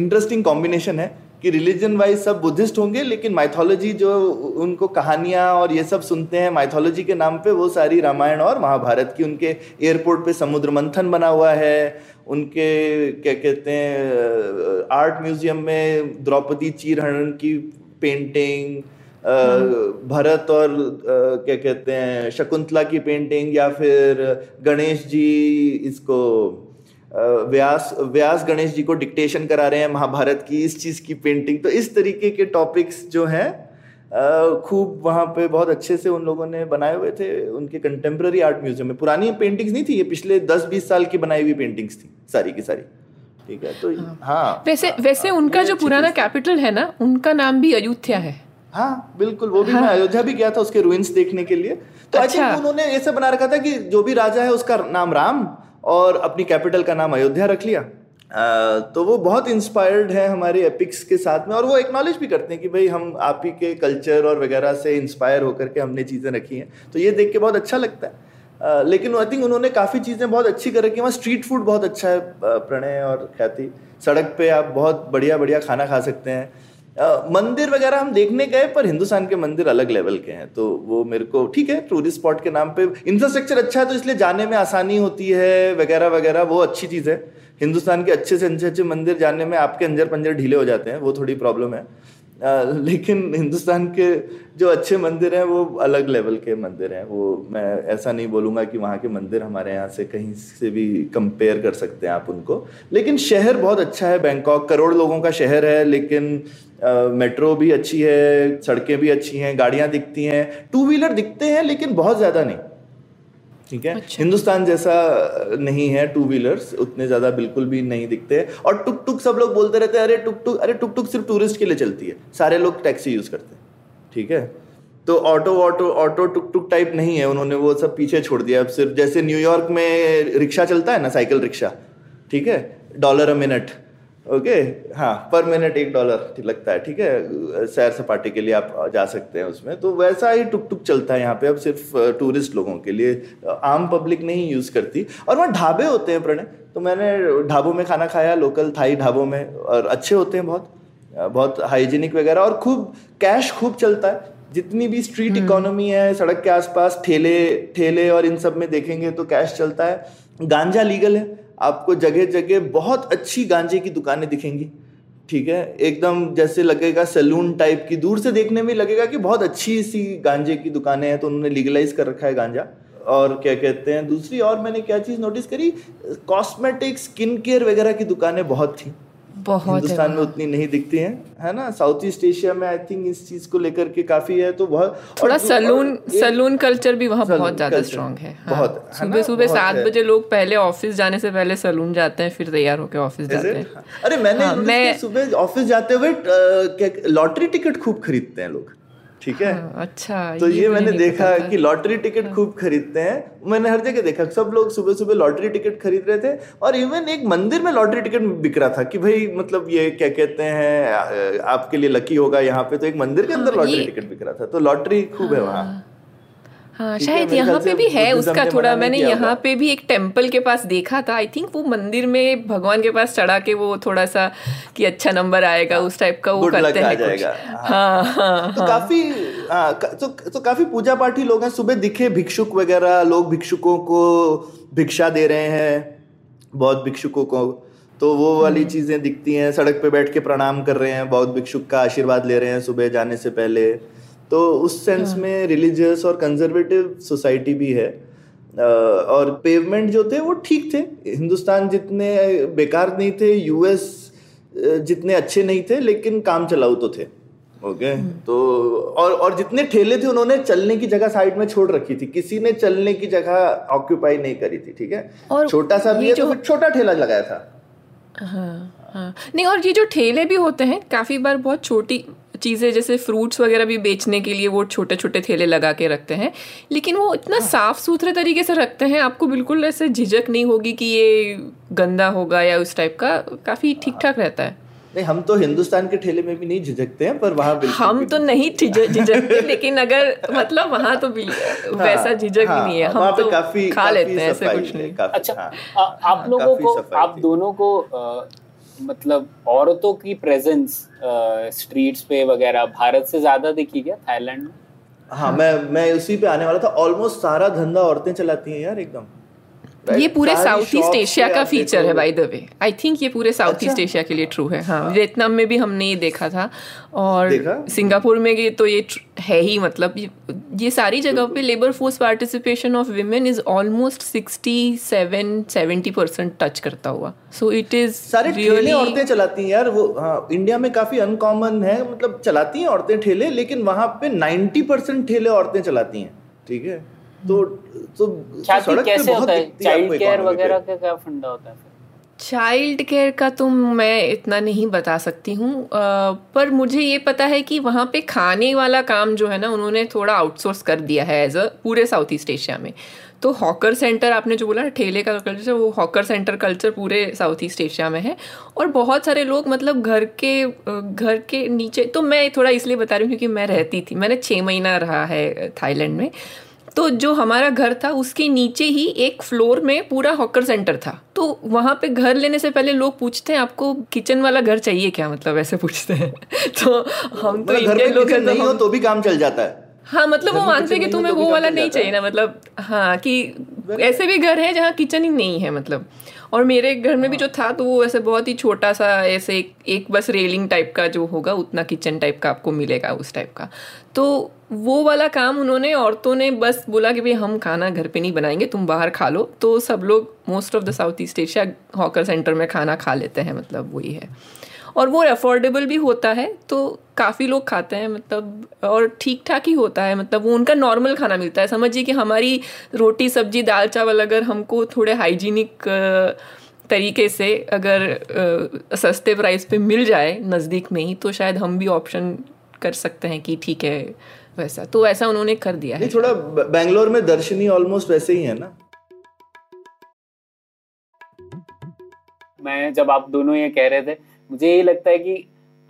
इंटरेस्टिंग कॉम्बिनेशन है कि रिलीजन वाइज सब बुद्धिस्ट होंगे, लेकिन माइथोलॉजी जो उनको कहानियाँ और ये सब सुनते हैं माइथोलॉजी के नाम पे, वो सारी रामायण और महाभारत की। उनके एयरपोर्ट पे समुद्र मंथन बना हुआ है, उनके क्या कहते हैं आर्ट म्यूजियम में द्रौपदी चीरहरण की पेंटिंग, भरत और क्या कहते हैं शकुंतला की पेंटिंग, या फिर गणेश जी इसको व्यास व्यास गणेश जी को डिक्टेशन करा रहे हैं महाभारत की, इस चीज़ की पेंटिंग। तो इस तरीके के टॉपिक्स जो हैं खूब वहाँ पे बहुत अच्छे से उन लोगों ने बनाए हुए थे उनके कंटेम्प्रेरी आर्ट म्यूजियम में। पुरानी पेंटिंग्स नहीं थी, ये पिछले दस बीस साल की बनाई हुई पेंटिंग्स थी सारी की सारी। ठीक है, तो हाँ वैसे वैसे उनका जो पुराना कैपिटल है ना, उनका नाम भी अयोध्या है। हाँ बिल्कुल, वो भी हाँ। मैं अयोध्या भी गया था उसके रूइंस देखने के लिए। तो अच्छा, उन्होंने ऐसा बना रखा था कि जो भी राजा है उसका नाम राम और अपनी कैपिटल का नाम अयोध्या रख लिया। आ, तो वो बहुत इंस्पायर्ड है हमारे एपिक्स के साथ में, और वो एक्नॉलेज भी करते हैं कि भाई हम आप ही के कल्चर और वगैरह से इंस्पायर होकर के हमने चीज़ें रखी हैं। तो ये देख के बहुत अच्छा लगता है। आ, लेकिन आई थिंक उन्होंने काफ़ी चीज़ें बहुत अच्छी कर रखी। वहाँ स्ट्रीट फूड बहुत अच्छा है प्रणय और ख्याति, सड़क पर आप बहुत बढ़िया बढ़िया खाना खा सकते हैं। Uh, मंदिर वगैरह हम देखने गए, पर हिंदुस्तान के मंदिर अलग लेवल के हैं, तो वो मेरे को ठीक है टूरिस्ट स्पॉट के नाम पे। इंफ्रास्ट्रक्चर अच्छा है तो इसलिए जाने में आसानी होती है वगैरह वगैरह, वो अच्छी चीज़ है। हिंदुस्तान के अच्छे से अच्छे अच्छे मंदिर जाने में आपके अंजर पंजर ढीले हो जाते हैं, वो थोड़ी प्रॉब्लम है। uh, लेकिन हिंदुस्तान के जो अच्छे मंदिर हैं वो अलग लेवल के मंदिर हैं। वो मैं ऐसा नहीं बोलूँगा कि वहाँ के मंदिर हमारे यहाँ से कहीं से भी कंपेयर कर सकते हैं आप उनको। लेकिन शहर बहुत अच्छा है बैंकॉक, करोड़ लोगों का शहर है, लेकिन मेट्रो uh, भी अच्छी है, सड़कें भी अच्छी हैं, गाड़ियां दिखती हैं, टू व्हीलर दिखते हैं लेकिन बहुत ज़्यादा नहीं। ठीक है, अच्छा। हिंदुस्तान जैसा नहीं है, टू व्हीलर्स उतने ज़्यादा बिल्कुल भी नहीं दिखते हैं। और टुक टुक सब लोग बोलते रहते हैं अरे टुक टुक अरे टुक टुक सिर्फ टूरिस्ट के लिए चलती है, सारे लोग टैक्सी यूज़ करते हैं। ठीक है, तो auto auto auto tuk tuk type नहीं है, उन्होंने वो सब पीछे छोड़ दिया। अब सिर्फ जैसे न्यूयॉर्क में रिक्शा चलता है ना, साइकिल रिक्शा, ठीक है, dollar a minute, okay okay, हाँ पर मिनट एक डॉलर लगता है। ठीक है, सैर सपाटे के लिए आप जा सकते हैं उसमें। तो वैसा ही टुक टुक चलता है यहाँ पे, अब सिर्फ टूरिस्ट लोगों के लिए, आम पब्लिक नहीं यूज़ करती। और वहाँ ढाबे होते हैं प्रणय, तो मैंने ढाबों में खाना खाया, लोकल थाई ढाबों में, और अच्छे होते हैं बहुत, बहुत हाइजीनिक वगैरह, और खूब कैश खूब चलता है। जितनी भी स्ट्रीट इकोनॉमी है, सड़क के आसपास ठेले ठेले और इन सब में देखेंगे तो कैश चलता है। गांजा लीगल है, आपको जगह जगह बहुत अच्छी गांजे की दुकानें दिखेंगी। ठीक है, एकदम जैसे लगेगा सैलून टाइप की, दूर से देखने में लगेगा कि बहुत अच्छी सी गांजे की दुकानें हैं, तो उन्होंने लीगलाइज कर रखा है गांजा। और क्या कहते हैं दूसरी, और मैंने क्या चीज़ नोटिस करी, कॉस्मेटिक्स स्किन केयर वगैरह की दुकानें बहुत थी, बहुत हिंदुस्तान में उतनी नहीं दिखती हैं, है ना। साउथ ईस्ट एशिया में आई थिंक इस चीज को लेकर के काफी है, तो बहुत थोड़ा सलून सलून कल्चर भी वहाँ बहुत ज्यादा स्ट्रांग है। बहुत सुबह सुबह सात बजे लोग पहले ऑफिस जाने से पहले सलून जाते हैं, फिर तैयार होकर ऑफिस जाते हैं। अरे मैंने सुबह ऑफिस जाते हुए लॉटरी टिकट खूब खरीदते हैं लोग। ठीक है। हाँ, अच्छा, तो ये, ये मैंने देखा कि लॉटरी टिकट हाँ। खूब खरीदते हैं, मैंने हर जगह देखा सब लोग सुबह सुबह लॉटरी टिकट खरीद रहे थे। और इवन एक मंदिर में लॉटरी टिकट बिक रहा था कि भाई मतलब ये क्या कहते हैं आपके लिए लकी होगा यहाँ पे, तो एक मंदिर के अंदर हाँ, लॉटरी टिकट बिक रहा था। तो लॉटरी खूब हाँ, है वहाँ। हाँ शायद यहाँ पे भी है उसका थोड़ा, मैंने यहाँ पे भी एक टेम्पल के पास देखा था, आई थिंक वो मंदिर में भगवान के पास चढ़ा के वो थोड़ा सा कि अच्छा नंबर आएगा उस टाइप का वो करते हैं कुछ। हाँ हाँ तो काफी तो तो काफी पूजा पाठी लोग हैं। सुबह दिखे भिक्षुक वगैरह लोग, भिक्षुकों को भिक्षा दे रहे हैं, बहुत भिक्षुकों को, तो वो वाली चीजें दिखती हैं। सड़क पे बैठ के प्रणाम कर रहे हैं, बहुत भिक्षुक का आशीर्वाद ले रहे हैं सुबह जाने से पहले। तो उस सेंस में रिलीजियस और कंजर्वेटिव सोसाइटी भी है। और पेवमेंट जो थे वो ठीक थे, हिंदुस्तान जितने बेकार नहीं थे, यूएस जितने अच्छे नहीं थे, लेकिन काम चलाऊ तो थे। ओके तो और और जितने ठेले थे उन्होंने चलने की जगह साइड में छोड़ रखी थी, किसी ने चलने की जगह ऑक्यूपाई नहीं करी थी। ठीक है, छोटा सा भी है तो छोटा ठेला लगाया था। हाँ हाँ नहीं, और ये जो ठेले भी होते हैं काफी बार बहुत छोटी चीज़ें जैसे फ्रूट्स वगैरह भी बेचने के लिए वो छोटे छोटे ठेले लगा के रखते हैं, लेकिन वो इतना हाँ। साफ सुथरे तरीके से रखते हैं, आपको बिल्कुल ऐसे झिझक नहीं होगी कि ये गंदा होगा या उस टाइप का, काफ़ी ठीक ठाक रहता है। नहीं, हम तो हिंदुस्तान के ठेले में भी नहीं झिझकते हैं, पर वहाँ हम तो नहीं झिझकते लेकिन अगर मतलब वहाँ तो वैसा झिझक हाँ, नहीं है, हम तो काफी खा लेते हैं, ऐसा कुछ नहीं। अच्छा, आप लोगों को, आप दोनों को मतलब औरतों की प्रेजेंस स्ट्रीट्स पे वगैरह भारत से ज्यादा देखी गया थाईलैंड में? हाँ मैं मैं उसी पे आने वाला था। ऑलमोस्ट सारा धंधा औरतें चलाती हैं यार एकदम। Right? ये पूरे साउथ ईस्ट एशिया का फीचर है by the way, I think ये पूरे साउथ ईस्ट एशिया के लिए ट्रू है। हाँ वियतनाम में भी हमने ये देखा था और सिंगापुर में ये तो ये है ही, मतलब ये, ये सारी जगह पे labour force participation of women is almost sixty seven seventy percent touch करता हुआ। सो इट इज सारे ठेले औरतें चलाती हैं यार वो। हाँ इंडिया में काफी अनकॉमन है, मतलब चलाती हैं औरतें ठेले, लेकिन वहाँ पे नाइन्टी परसेंट ठेले औरतें चलाती हैं। ठीक है, तो तो सड़क पे बहुत दिखती है। चाइल्ड केयर वगैरह का क्या फंडा होता है? चाइल्ड केयर का तो मैं इतना नहीं बता सकती हूँ, पर मुझे ये पता है कि वहाँ पे खाने वाला काम जो है ना उन्होंने थोड़ा आउटसोर्स कर दिया है एज अ पूरे साउथ ईस्ट एशिया में। तो हॉकर सेंटर, आपने जो बोला ना ठेले का कल्चर, वो हॉकर सेंटर कल्चर पूरे साउथ ईस्ट एशिया में है। और बहुत सारे लोग मतलब घर के घर के नीचे, तो मैं थोड़ा इसलिए बता रही हूँ क्योंकि मैं रहती थी, मैंने छः महीना रहा है थाईलैंड में। तो जो हमारा घर था उसके नीचे ही एक फ्लोर में पूरा हॉकर सेंटर था। तो वहाँ पे घर लेने से पहले लोग पूछते हैं आपको किचन वाला घर चाहिए क्या, मतलब ऐसे पूछते हैं तो हम तो इंडियन लोग हैं, नहीं हो तो भी काम चल जाता है। हाँ मतलब वो मानते हैं कि तुम्हें वो वाला नहीं चाहिए ना, मतलब हाँ कि ऐसे भी घर है जहाँ किचन ही नहीं है मतलब। और मेरे घर में भी जो था तो वो ऐसे बहुत ही छोटा सा, ऐसे एक बस रेलिंग टाइप का जो होगा उतना किचन टाइप का आपको मिलेगा उस टाइप का। तो वो वाला काम उन्होंने, औरतों ने बस बोला कि भाई हम खाना घर पे नहीं बनाएंगे, तुम बाहर खा लो। तो सब लोग most of the south east Asia hawker centre में खाना खा लेते हैं, मतलब वही है। और वो अफोर्डेबल भी होता है तो काफ़ी लोग खाते हैं मतलब, और ठीक ठाक ही होता है मतलब। वो उनका नॉर्मल खाना मिलता है, समझिए कि हमारी रोटी सब्जी दाल चावल अगर हमको थोड़े हाइजीनिक तरीके से अगर सस्ते प्राइस पे मिल जाए नज़दीक में ही, तो शायद हम भी ऑप्शन कर सकते हैं कि ठीक है वैसा। तो ऐसा उन्होंने कर दिया है। थोड़ा बेंगलोर में दर्शनी ऑलमोस्ट वैसे ही है ना। मैं जब आप दोनों ये कह रहे थे मुझे ये लगता है कि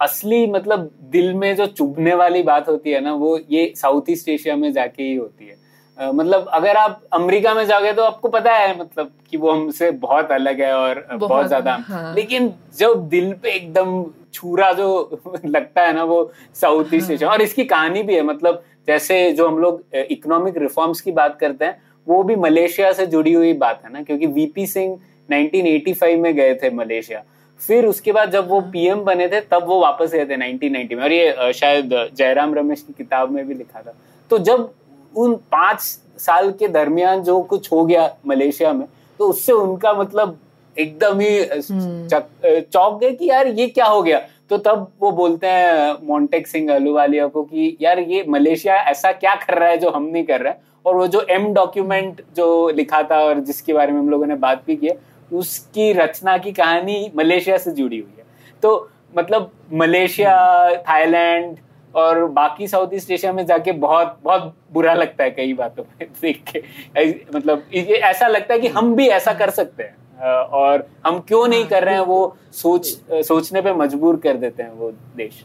असली मतलब दिल में जो चुभने वाली बात होती है ना वो ये साउथ ईस्ट एशिया में जाके ही होती है। आ, मतलब अगर आप अमेरिका में जाओगे तो आपको पता है मतलब कि वो हमसे बहुत अलग है और बहुत, बहुत ज्यादा हाँ। लेकिन जो दिल पे एकदम छुरा जो लगता है ना वो साउथ ईस्ट एशिया। और इसकी कहानी भी है, मतलब जैसे जो हम लोग इकोनॉमिक रिफॉर्म्स की बात करते हैं वो भी मलेशिया से जुड़ी हुई बात है ना, क्योंकि VP Singh nineteen eighty five में गए थे मलेशिया, फिर उसके बाद जब वो पीएम बने थे तब वो वापस गए थे नाइनटीन नाइंटी में। और ये शायद जयराम रमेश की किताब में भी लिखा था। तो जब उन पांच साल के दरमियान जो कुछ हो गया मलेशिया में, तो उससे उनका मतलब एकदम ही चौंक गए कि यार ये क्या हो गया। तो तब वो बोलते हैं मोन्टेक सिंह अहलूवालिया को कि यार ये मलेशिया ऐसा क्या कर रहा है जो हम नहीं कर रहे। और वो जो एम डॉक्यूमेंट जो लिखा था और जिसके बारे में हम लोगों ने बात भी की है, उसकी रचना की कहानी मलेशिया से जुड़ी हुई है। तो मतलब मलेशिया, थाईलैंड और बाकी साउथ ईस्ट एशिया में जाके बहुत बहुत बुरा लगता है कई बातों में देख के, मतलब ये ऐसा लगता है कि हम भी ऐसा कर सकते हैं और हम क्यों नहीं कर रहे हैं, वो सोच सोचने पे मजबूर कर देते हैं वो देश।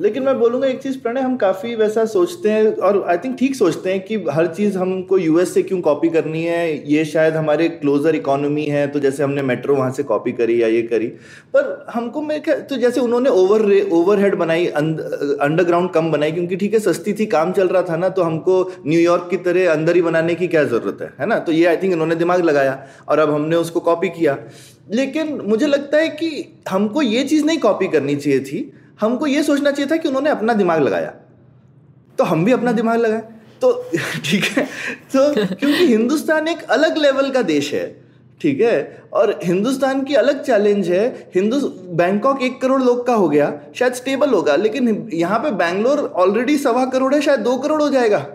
लेकिन मैं बोलूंगा एक चीज प्रणय, हम काफी वैसा सोचते हैं और आई थिंक ठीक सोचते हैं कि हर चीज हमको यूएस से क्यों कॉपी करनी है, ये शायद हमारे क्लोजर इकोनॉमी है तो जैसे हमने मेट्रो वहां से कॉपी करी या ये करी, पर हमको मैं तो जैसे उन्होंने ओवर ओवरहेड बनाई, अंडरग्राउंड कम बनाई, क्योंकि ठीक है सस्ती थी, काम चल रहा था ना, तो हमको न्यूयॉर्क की तरह अंदर ही बनाने की क्या जरूरत है, है ना। तो ये आई थिंक इन्होंने दिमाग लगाया और अब हमने उसको कॉपी किया। लेकिन मुझे लगता है कि हमको ये चीज नहीं कॉपी करनी चाहिए थी, हमको ये सोचना चाहिए था कि उन्होंने अपना दिमाग लगाया तो हम भी अपना दिमाग लगाएं, तो ठीक है। तो क्योंकि हिंदुस्तान एक अलग लेवल का देश है, ठीक है, और हिंदुस्तान की अलग चैलेंज है। हिंदू बैंकॉक एक करोड़ लोग का हो गया, शायद स्टेबल होगा, लेकिन यहाँ पे बैंगलोर ऑलरेडी सवा करोड़ है, शायद दो करोड़ हो जाएगा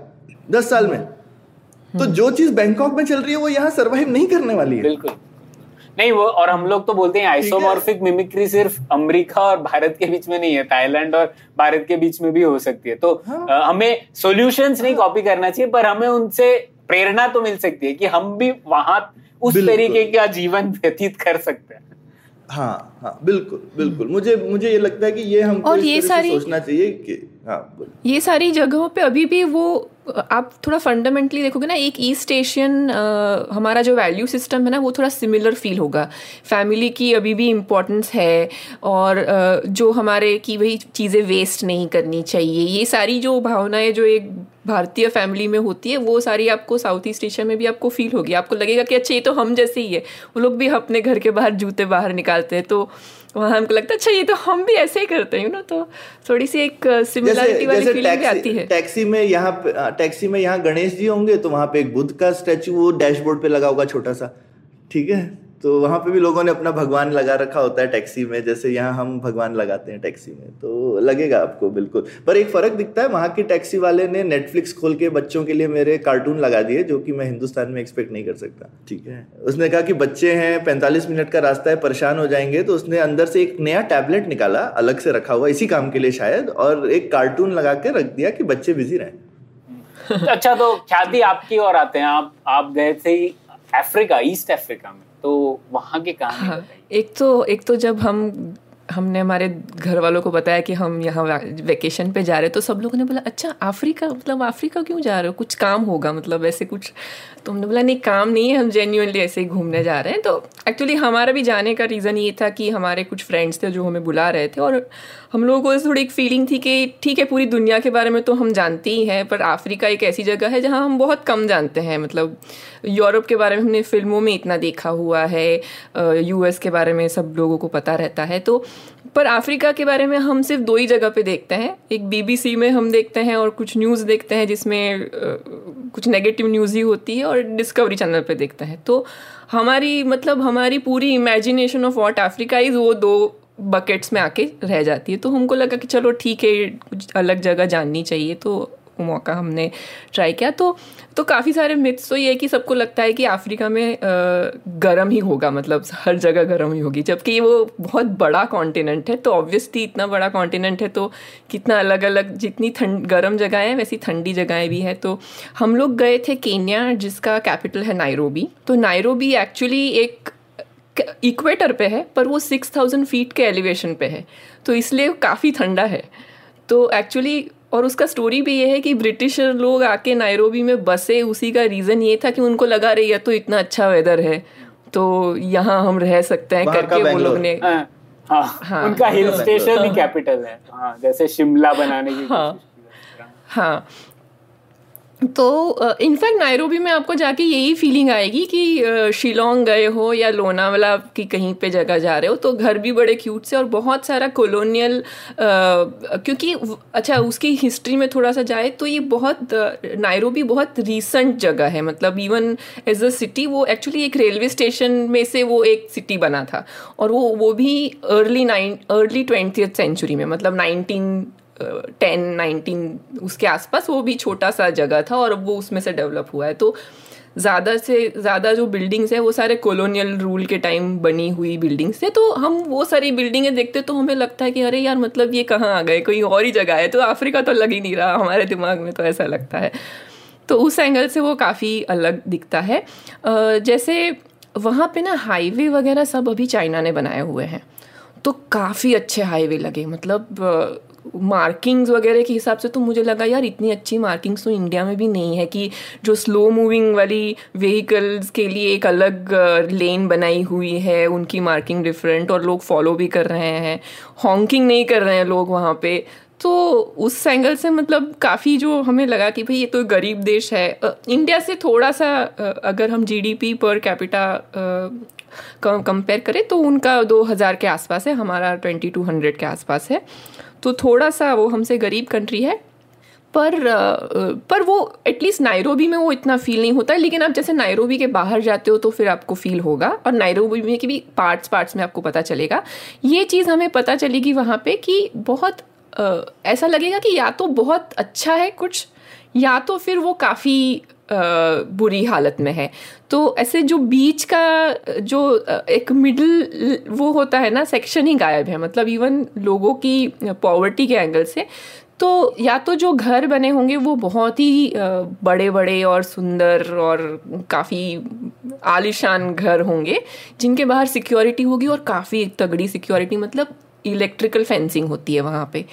दस साल में। तो जो चीज बैंकॉक में चल रही है वो यहाँ सर्वाइव नहीं करने वाली है, बिल्कुल नहीं वो। और हम लोग तो बोलते हैं आइसोमॉर्फिक मिमिक्री सिर्फ अमेरिका और भारत के बीच में नहीं है, थाईलैंड और भारत के बीच में भी हो सकती है। तो हाँ। आ, हमें सॉल्यूशंस नहीं कॉपी करना चाहिए, पर हमें उनसे प्रेरणा तो मिल सकती है कि हम भी वहां उस तरीके का जीवन व्यतीत कर सकते हैं। हाँ हाँ बिल्कुल बिल्कुल, मुझे मुझे ये लगता है कि ये हमको और ये सारी सोचना चाहिए कि हाँ, ये सारी जगहों पे अभी भी वो आप थोड़ा फंडामेंटली देखोगे ना, एक ईस्ट एशियन हमारा जो वैल्यू सिस्टम है ना वो थोड़ा सिमिलर फील होगा। फैमिली की अभी भी इम्पोर्टेंस है और आ, जो हमारे की वही चीज़ें वेस्ट नहीं करनी चाहिए, ये सारी जो भावनाएं जो एक भारतीय फैमिली में होती है वो सारी आपको साउथ ईस्ट एशिया में भी आपको फील होगी। आपको लगेगा कि अच्छा ये तो हम जैसे ही है, वो लोग भी अपने घर के बाहर जूते बाहर निकालते हैं, तो वहाँ हमको लगता है अच्छा ये तो हम भी ऐसे ही करते हैं, यू नो। तो थोड़ी सी एक सिमिलरिटी वाली फीलिंग आती है। टैक्सी में यहाँ टैक्सी में यहाँ गणेश जी होंगे तो वहाँ पे एक बुद्ध का स्टैचू वो डैशबोर्ड पे लगा होगा छोटा सा, ठीक है, तो वहाँ पे भी लोगों ने अपना भगवान लगा रखा होता है टैक्सी में, जैसे यहाँ हम भगवान लगाते हैं टैक्सी में, तो लगेगा आपको बिल्कुल। पर एक फ़र्क दिखता है, वहाँ के टैक्सी वाले ने नेटफ्लिक्स खोल के बच्चों के लिए मेरे कार्टून लगा दिए, जो कि मैं हिंदुस्तान में एक्सपेक्ट नहीं कर सकता, ठीक है। उसने कहा कि बच्चे हैं, पैंतालीस मिनट का रास्ता है, परेशान हो जाएंगे, तो उसने अंदर से एक नया टैबलेट निकाला, अलग से रखा हुआ इसी काम के लिए शायद, और एक कार्टून लगा के रख दिया कि बच्चे बिजी रहें। अच्छा, तो ख्याति आपकी ओर आते हैं, आप आप गए थे अफ्रीका, ईस्ट अफ्रीका में, तो वहाँ के कहानी हाँ, एक तो एक तो जब हम हमने हमारे घर वालों को बताया कि हम यहाँ वेकेशन पे जा रहे, तो सब लोगों ने बोला अच्छा अफ्रीका, मतलब अफ्रीका क्यों जा रहे हो, कुछ काम होगा, मतलब ऐसे कुछ। तो हमने बोला नहीं काम नहीं है, हम जेन्युइनली ऐसे ही घूमने जा रहे हैं। तो एक्चुअली हमारा भी जाने का रीज़न ये था कि हमारे कुछ फ्रेंड्स थे जो हमें बुला रहे थे, और हम लोगों को थोड़ी एक फीलिंग थी कि ठीक है पूरी दुनिया के बारे में तो हम जानते ही हैं, पर अफ्रीका एक ऐसी जगह है जहाँ हम बहुत कम जानते हैं। मतलब यूरोप के बारे में हमने फिल्मों में इतना देखा हुआ है, यूएस के बारे में सब लोगों को पता रहता है, तो पर अफ्रीका के बारे में हम सिर्फ दो ही जगह पे देखते हैं, एक बीबीसी में हम देखते हैं और कुछ न्यूज़ देखते हैं जिसमें कुछ नेगेटिव न्यूज़ ही होती है, और डिस्कवरी चैनल पे देखते हैं। तो हमारी मतलब हमारी पूरी imagination of what Africa is वो दो बकेट्स में आके रह जाती है। तो हमको लगा कि चलो ठीक है कुछ अलग जगह जाननी चाहिए, तो मौका हमने ट्राई किया। तो तो काफ़ी सारे मिथ्स तो ये है कि सबको लगता है कि अफ्रीका में गर्म ही होगा, मतलब हर जगह गर्म ही होगी, जबकि वो बहुत बड़ा कॉन्टिनेंट है। तो ऑब्वियसली इतना बड़ा कॉन्टिनेंट है तो कितना अलग अलग, जितनी ठंड गर्म जगहें हैं वैसी ठंडी जगहें भी है। तो हम लोग गए थे केन्या, जिसका कैपिटल है नायरोबी। तो नायरोबी एक्चुअली एक इक्वेटर पे है, पर वो सिक्स थाउजेंड फीट के एलिवेशन पे है, तो इसलिए काफ़ी ठंडा है। तो एक्चुअली और उसका स्टोरी भी ये है कि ब्रिटिश लोग आके नायरोबी में बसे, उसी का रीज़न ये था कि उनको लगा रही है तो इतना अच्छा वेदर है तो यहाँ हम रह सकते हैं करके वो लोग ने आ, हाँ, हाँ, उनका हिल स्टेशन भी कैपिटल है, हाँ, जैसे शिमला बनाने की हाँ हाँ तो इनफैक्ट नायरोबी में आपको जाके यही फीलिंग आएगी कि शिलोंग गए हो या लोनावाला की कहीं पे जगह जा रहे हो। तो घर भी बड़े क्यूट से और बहुत सारा कॉलोनियल, क्योंकि अच्छा उसकी हिस्ट्री में थोड़ा सा जाए तो ये बहुत, नायरोबी बहुत रीसेंट जगह है, मतलब इवन एज अ सिटी वो एक्चुअली एक रेलवे स्टेशन में से वो एक सिटी बना था, और वो वो भी early nine early twentieth century में, मतलब नाइनटीन टेन नाइनटीन उसके आसपास वो भी छोटा सा जगह था और वो उसमें से डेवलप हुआ है। तो ज़्यादा से ज़्यादा जो बिल्डिंग्स हैं वो सारे कॉलोनियल रूल के टाइम बनी हुई बिल्डिंग्स हैं। तो हम वो सारी बिल्डिंगें देखते तो हमें लगता है कि अरे यार मतलब ये कहाँ आ गए, कोई और ही जगह है, तो अफ्रीका तो लग ही नहीं रहा हमारे दिमाग में, तो ऐसा लगता है। तो उस एंगल से वो काफ़ी अलग दिखता है। जैसे वहाँ पे ना हाईवे वगैरह सब अभी चाइना ने बनाए हुए हैं, तो काफ़ी अच्छे हाईवे लगे, मतलब मार्किंग्स वगैरह के हिसाब से। तो मुझे लगा यार इतनी अच्छी मार्किंग्स तो इंडिया में भी नहीं है कि जो स्लो मूविंग वाली व्हीकल्स के लिए एक अलग लेन बनाई हुई है, उनकी मार्किंग डिफरेंट, और लोग फॉलो भी कर रहे हैं, हॉकिंग नहीं कर रहे हैं लोग वहाँ पे। तो उस एंगल से मतलब काफ़ी जो हमें लगा कि भाई ये तो गरीब देश है। इंडिया से थोड़ा सा अगर हम जीडीपी पर कैपिटा कंपेयर करें तो उनका दो हज़ार के आसपास है, हमारा बाईस सौ के आसपास है, तो थोड़ा सा वो हमसे गरीब कंट्री है। पर पर वो एटलीस्ट नायरोबी में वो इतना फ़ील नहीं होता है। लेकिन आप जैसे नायरोबी के बाहर जाते हो तो फिर आपको फ़ील होगा, और नायरोबी में की भी पार्ट्स पार्ट्स में आपको पता चलेगा। ये चीज़ हमें पता चलेगी वहाँ पे कि बहुत Uh, ऐसा लगेगा कि या तो बहुत अच्छा है कुछ, या तो फिर वो काफ़ी uh, बुरी हालत में है। तो ऐसे जो बीच का जो एक मिडिल वो होता है ना, सेक्शन ही गायब है, मतलब इवन लोगों की पॉवर्टी के एंगल से। तो या तो जो घर बने होंगे वो बहुत ही बड़े बड़े और सुंदर और काफ़ी आलीशान घर होंगे, जिनके बाहर सिक्योरिटी होगी, और काफ़ी तगड़ी सिक्योरिटी, मतलब इलेक्ट्रिकल फेंसिंग होती है वहाँ पे,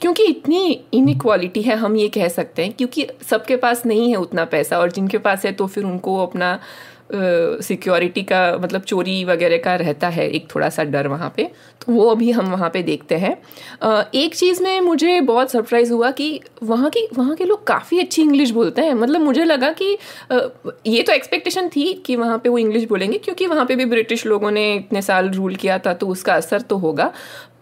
क्योंकि इतनी इनइक्वालिटी है, हम ये कह सकते हैं, क्योंकि सबके पास नहीं है उतना पैसा, और जिनके पास है तो फिर उनको अपना सिक्योरिटी uh, का मतलब चोरी वगैरह का रहता है एक थोड़ा सा डर वहाँ पे। तो वो अभी हम वहाँ पे देखते हैं। uh, एक चीज़ में मुझे बहुत सरप्राइज़ हुआ कि वहाँ की वहाँ के लोग काफ़ी अच्छी इंग्लिश बोलते हैं। मतलब मुझे लगा कि uh, ये तो एक्सपेक्टेशन थी कि वहाँ पे वो इंग्लिश बोलेंगे, क्योंकि वहाँ पे भी ब्रिटिश लोगों ने इतने साल रूल किया था, तो उसका असर तो होगा।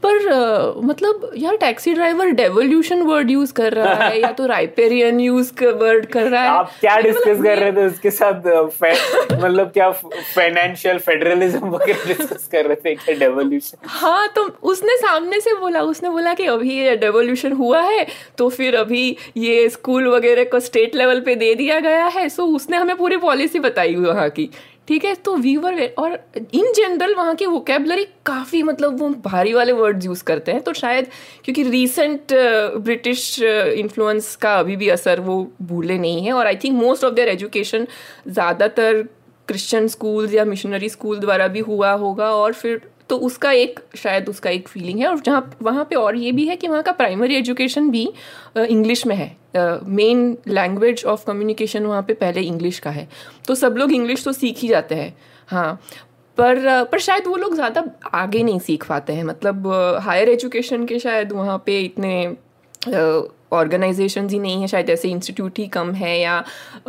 पर uh, मतलब यार taxi driver devolution word use कर रहा है, या तो राइपेरियन यूज वर्ड कर रहा है। आप क्या डिस्कस कर रहे थे उसके साथ? मतलब क्या फाइनेंशियल फेडरलिज्म वगैरह डिस्कस कर रहे थे क्या? डेवोल्यूशन? हाँ, तो उसने सामने से बोला, उसने बोला कि अभी ये डेवोल्यूशन हुआ है, तो फिर अभी ये स्कूल वगैरह को स्टेट लेवल पे दे दिया गया है। सो उसने हमें पूरी पॉलिसी बताई वहाँ की, ठीक है। तो वीवर और इन जनरल वहाँ की वोकेबलरी काफ़ी, मतलब वो भारी वाले वर्ड्स यूज़ करते हैं। तो शायद क्योंकि रीसेंट ब्रिटिश इन्फ्लुएंस का अभी भी असर वो भूले नहीं है, और I think most of their education ज़्यादातर क्रिश्चियन स्कूल्स या मिशनरी स्कूल द्वारा भी हुआ होगा, और फिर तो उसका एक शायद उसका एक फीलिंग है। और जहाँ वहाँ पे और ये भी है कि वहाँ का प्राइमरी एजुकेशन भी इंग्लिश में है, मेन लैंग्वेज ऑफ कम्युनिकेशन वहाँ पे पहले इंग्लिश का है, तो सब लोग इंग्लिश तो सीख ही जाते हैं। हाँ, पर पर शायद वो लोग ज़्यादा आगे नहीं सीख पाते हैं, मतलब हायर एजुकेशन के शायद वहाँ पे इतने ऑर्गेनाइजेशंस ही नहीं है, शायद ऐसे इंस्टीट्यूट ही कम है, या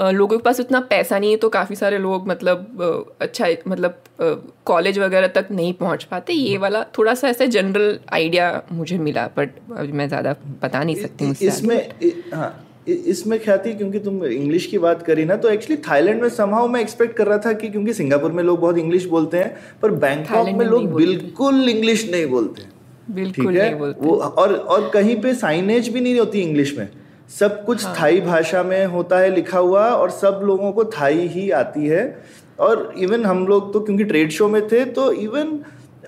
लोगों के पास उतना पैसा नहीं है, तो काफ़ी सारे लोग मतलब अच्छा मतलब कॉलेज वगैरह तक नहीं पहुंच पाते। ये वाला थोड़ा सा ऐसा जनरल आइडिया मुझे मिला, बट अभी मैं ज़्यादा बता नहीं सकती इसमें इसमें हाँ इसमें ख्याति, क्योंकि तुम इंग्लिश की बात करी ना, तो एक्चुअली थाईलैंड में समहाउ मैं एक्सपेक्ट कर रहा था कि क्योंकि सिंगापुर में लोग बहुत इंग्लिश बोलते हैं, पर बैंकॉक में लोग बिल्कुल इंग्लिश नहीं बोलते हैं, बिल्कुल नहीं बोलते वो। और और कहीं पे साइनेज भी नहीं होती इंग्लिश में, सब कुछ हाँ। थाई भाषा में होता है लिखा हुआ, और सब लोगों को थाई ही आती है। और इवन हम लोग तो क्योंकि ट्रेड शो में थे, तो इवन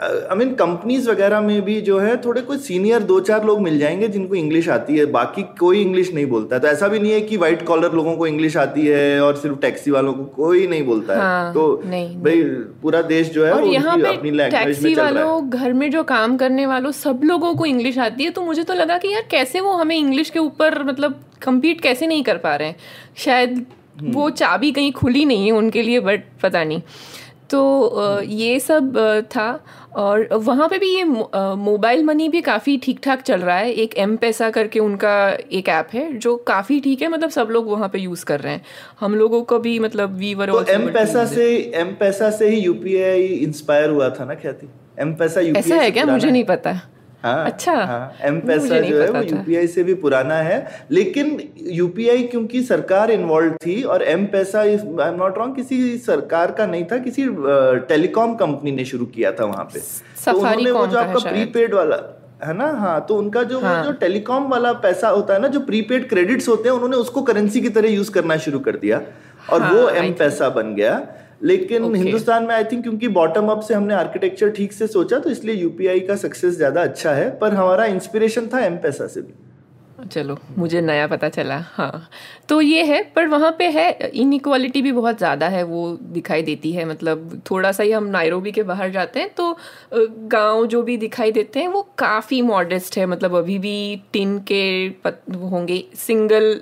आई मीन कंपनीज वगैरह में भी जो है थोड़े कोई सीनियर दो चार लोग मिल जाएंगे जिनको इंग्लिश आती है, बाकी कोई इंग्लिश नहीं बोलता है। तो ऐसा भी नहीं है कि वाइट कॉलर लोगों को इंग्लिश आती है और सिर्फ टैक्सी वालों को कोई नहीं बोलता है। हाँ, तो भाई पूरा देश जो है और यहाँ पे अपनी लैंग्वेज में चल रहा है। वालों, घर में जो काम करने वालों, सब लोगों को इंग्लिश आती है। तो मुझे तो लगा कि यार कैसे वो हमें इंग्लिश के ऊपर मतलब कम्पीट कैसे नहीं कर पा रहे हैं, शायद वो चाबी कहीं खुली नहीं है उनके लिए, बट पता नहीं। तो ये सब था। और वहाँ पे भी ये मोबाइल मनी भी काफ़ी ठीक ठाक चल रहा है। एक एम-पैसा करके उनका एक ऐप है जो काफ़ी ठीक है, मतलब सब लोग वहाँ पे यूज़ कर रहे हैं। हम लोगों को भी मतलब वी वर तो एम-पैसा से एम-पैसा से ही यूपीआई इंस्पायर हुआ था ना ख्याति? एम-पैसा यूपीआई ऐसा है क्या? मुझे नहीं पता। हाँ, अच्छा, हाँ, एम-पैसा जो है वो यूपीआई से भी पुराना है, लेकिन यूपीआई क्योंकि सरकार इन्वॉल्व थी, और एम-पैसा आई एम नॉट रॉन्ग किसी सरकार का नहीं था, किसी टेलीकॉम कंपनी ने शुरू किया था वहाँ पे। सफारीकॉम, तो उन्होंने वो जो आपका प्रीपेड वाला है ना, हाँ, तो उनका जो हाँ. जो टेलीकॉम वाला पैसा होता है ना, जो प्रीपेड क्रेडिट्स होते हैं, उन्होंने उसको करेंसी की तरह यूज करना शुरू कर दिया और हाँ, वो एम पैसा बन गया। लेकिन okay. हिंदुस्तान में आई थिंक क्योंकि बॉटम अप से हमने आर्किटेक्चर ठीक से सोचा, तो इसलिए यूपीआई का सक्सेस ज्यादा अच्छा है, पर हमारा इंस्पिरेशन था एम पैसा से भी। चलो, मुझे नया पता चला। हाँ, तो ये है, पर वहाँ पे है इनइक्वालिटी भी बहुत ज़्यादा है, वो दिखाई देती है। मतलब थोड़ा सा ही हम नायरोबी के बाहर जाते हैं तो गांव जो भी दिखाई देते हैं वो काफ़ी मॉडेस्ट है। मतलब अभी भी टिन के पत होंगे, सिंगल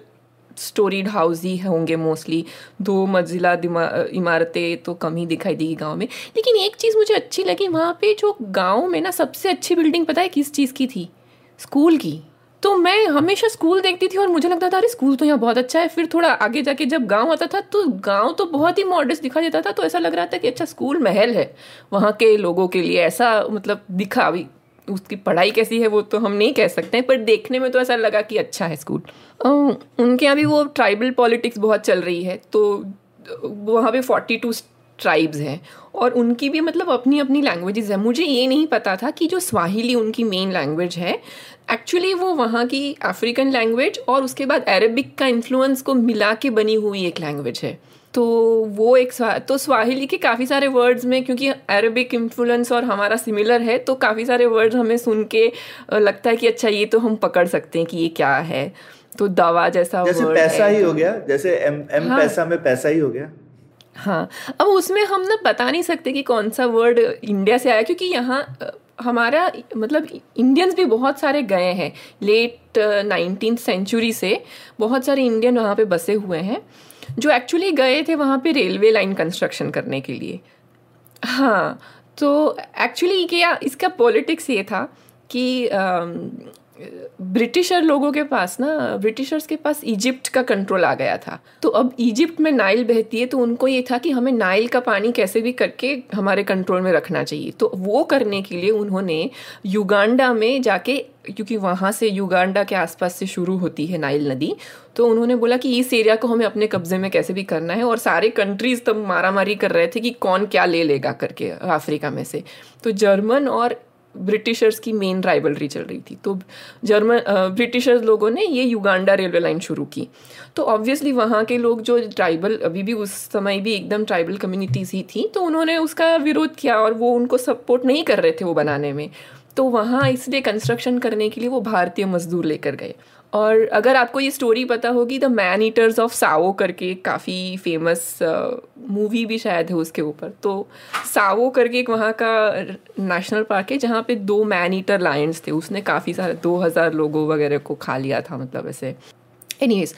स्टोरीड हाउस ही होंगे मोस्टली, दो मंजिला इमारतें तो कम ही दिखाई देगी गांव में। लेकिन एक चीज़ मुझे अच्छी लगी वहाँ पर, जो गाँव में ना सबसे अच्छी बिल्डिंग पता है किस चीज़ की थी? स्कूल की। तो मैं हमेशा स्कूल देखती थी और मुझे लगता था अरे स्कूल तो यहाँ बहुत अच्छा है। फिर थोड़ा आगे जाके जब गांव आता था तो गांव तो बहुत ही मॉडर्न दिखा देता था, तो ऐसा लग रहा था कि अच्छा स्कूल महल है वहाँ के लोगों के लिए। ऐसा मतलब दिखा भी, उसकी पढ़ाई कैसी है वो तो हम नहीं कह सकते हैं, पर देखने में तो ऐसा लगा कि अच्छा है स्कूल। उनके यहाँ भी वो ट्राइबल पॉलिटिक्स बहुत चल रही है, तो वहाँ पर फोर्टी टू ट्राइब्स हैं और उनकी भी मतलब अपनी अपनी लैंग्वेजेस हैं। मुझे ये नहीं पता था कि जो स्वाहिली उनकी मेन लैंग्वेज है, एक्चुअली वो वहाँ की अफ्रीकन लैंग्वेज और उसके बाद अरेबिक का इन्फ्लुएंस को मिला के बनी हुई एक लैंग्वेज है। तो वो एक स्वा, तो स्वाहिली के काफ़ी सारे वर्ड्स में, क्योंकि अरेबिक इन्फ्लुएंस और हमारा सिमिलर है, तो काफ़ी सारे वर्ड्स हमें सुन के लगता है कि अच्छा ये तो हम पकड़ सकते हैं कि ये क्या है। तो दवा जैसा जैसे पैसा ही हो गया, जैसे एम एम पैसा में पैसा ही हो गया। हाँ, अब उसमें हम ना बता नहीं सकते कि कौन सा वर्ड इंडिया से आया, क्योंकि यहाँ हमारा मतलब इंडियंस भी बहुत सारे गए हैं लेट नाइनटीन्थ सेंचुरी से, बहुत सारे इंडियन वहाँ पे बसे हुए हैं जो एक्चुअली गए थे वहाँ पे रेलवे लाइन कंस्ट्रक्शन करने के लिए। हाँ, तो एक्चुअली क्या इसका पॉलिटिक्स ये था कि ब्रिटिशर लोगों के पास ना, ब्रिटिशर्स के पास इजिप्ट का कंट्रोल आ गया था, तो अब इजिप्ट में नाइल बहती है, तो उनको ये था कि हमें नाइल का पानी कैसे भी करके हमारे कंट्रोल में रखना चाहिए। तो वो करने के लिए उन्होंने युगांडा में जाके, क्योंकि वहाँ से युगांडा के आसपास से शुरू होती है नाइल नदी, तो उन्होंने बोला कि इस एरिया को हमें अपने कब्जे में कैसे भी करना है। और सारे कंट्रीज़ तब मारा मारी कर रहे थे कि कौन क्या ले लेगा करके अफ्रीका में से। तो जर्मन और ब्रिटिशर्स की मेन राइवलरी चल रही थी, तो जर्मन ब्रिटिशर्स लोगों ने ये युगांडा रेलवे लाइन शुरू की। तो ऑब्वियसली वहाँ के लोग जो ट्राइबल, अभी भी उस समय भी एकदम ट्राइबल कम्युनिटीज़ ही थी, तो उन्होंने उसका विरोध किया और वो उनको सपोर्ट नहीं कर रहे थे वो बनाने में। तो वहाँ इसलिए कंस्ट्रक्शन करने के लिए वो भारतीय मजदूर लेकर गए। और अगर आपको ये स्टोरी पता होगी, द मैन-ईटर्स ऑफ त्सावो करके काफ़ी फेमस मूवी भी शायद है उसके ऊपर। तो त्सावो करके एक वहाँ का नेशनल पार्क है जहाँ पे दो मैन ईटर लायंस थे, उसने काफ़ी सारे दो हज़ार लोगों वगैरह को खा लिया था, मतलब ऐसे। एनीवेज,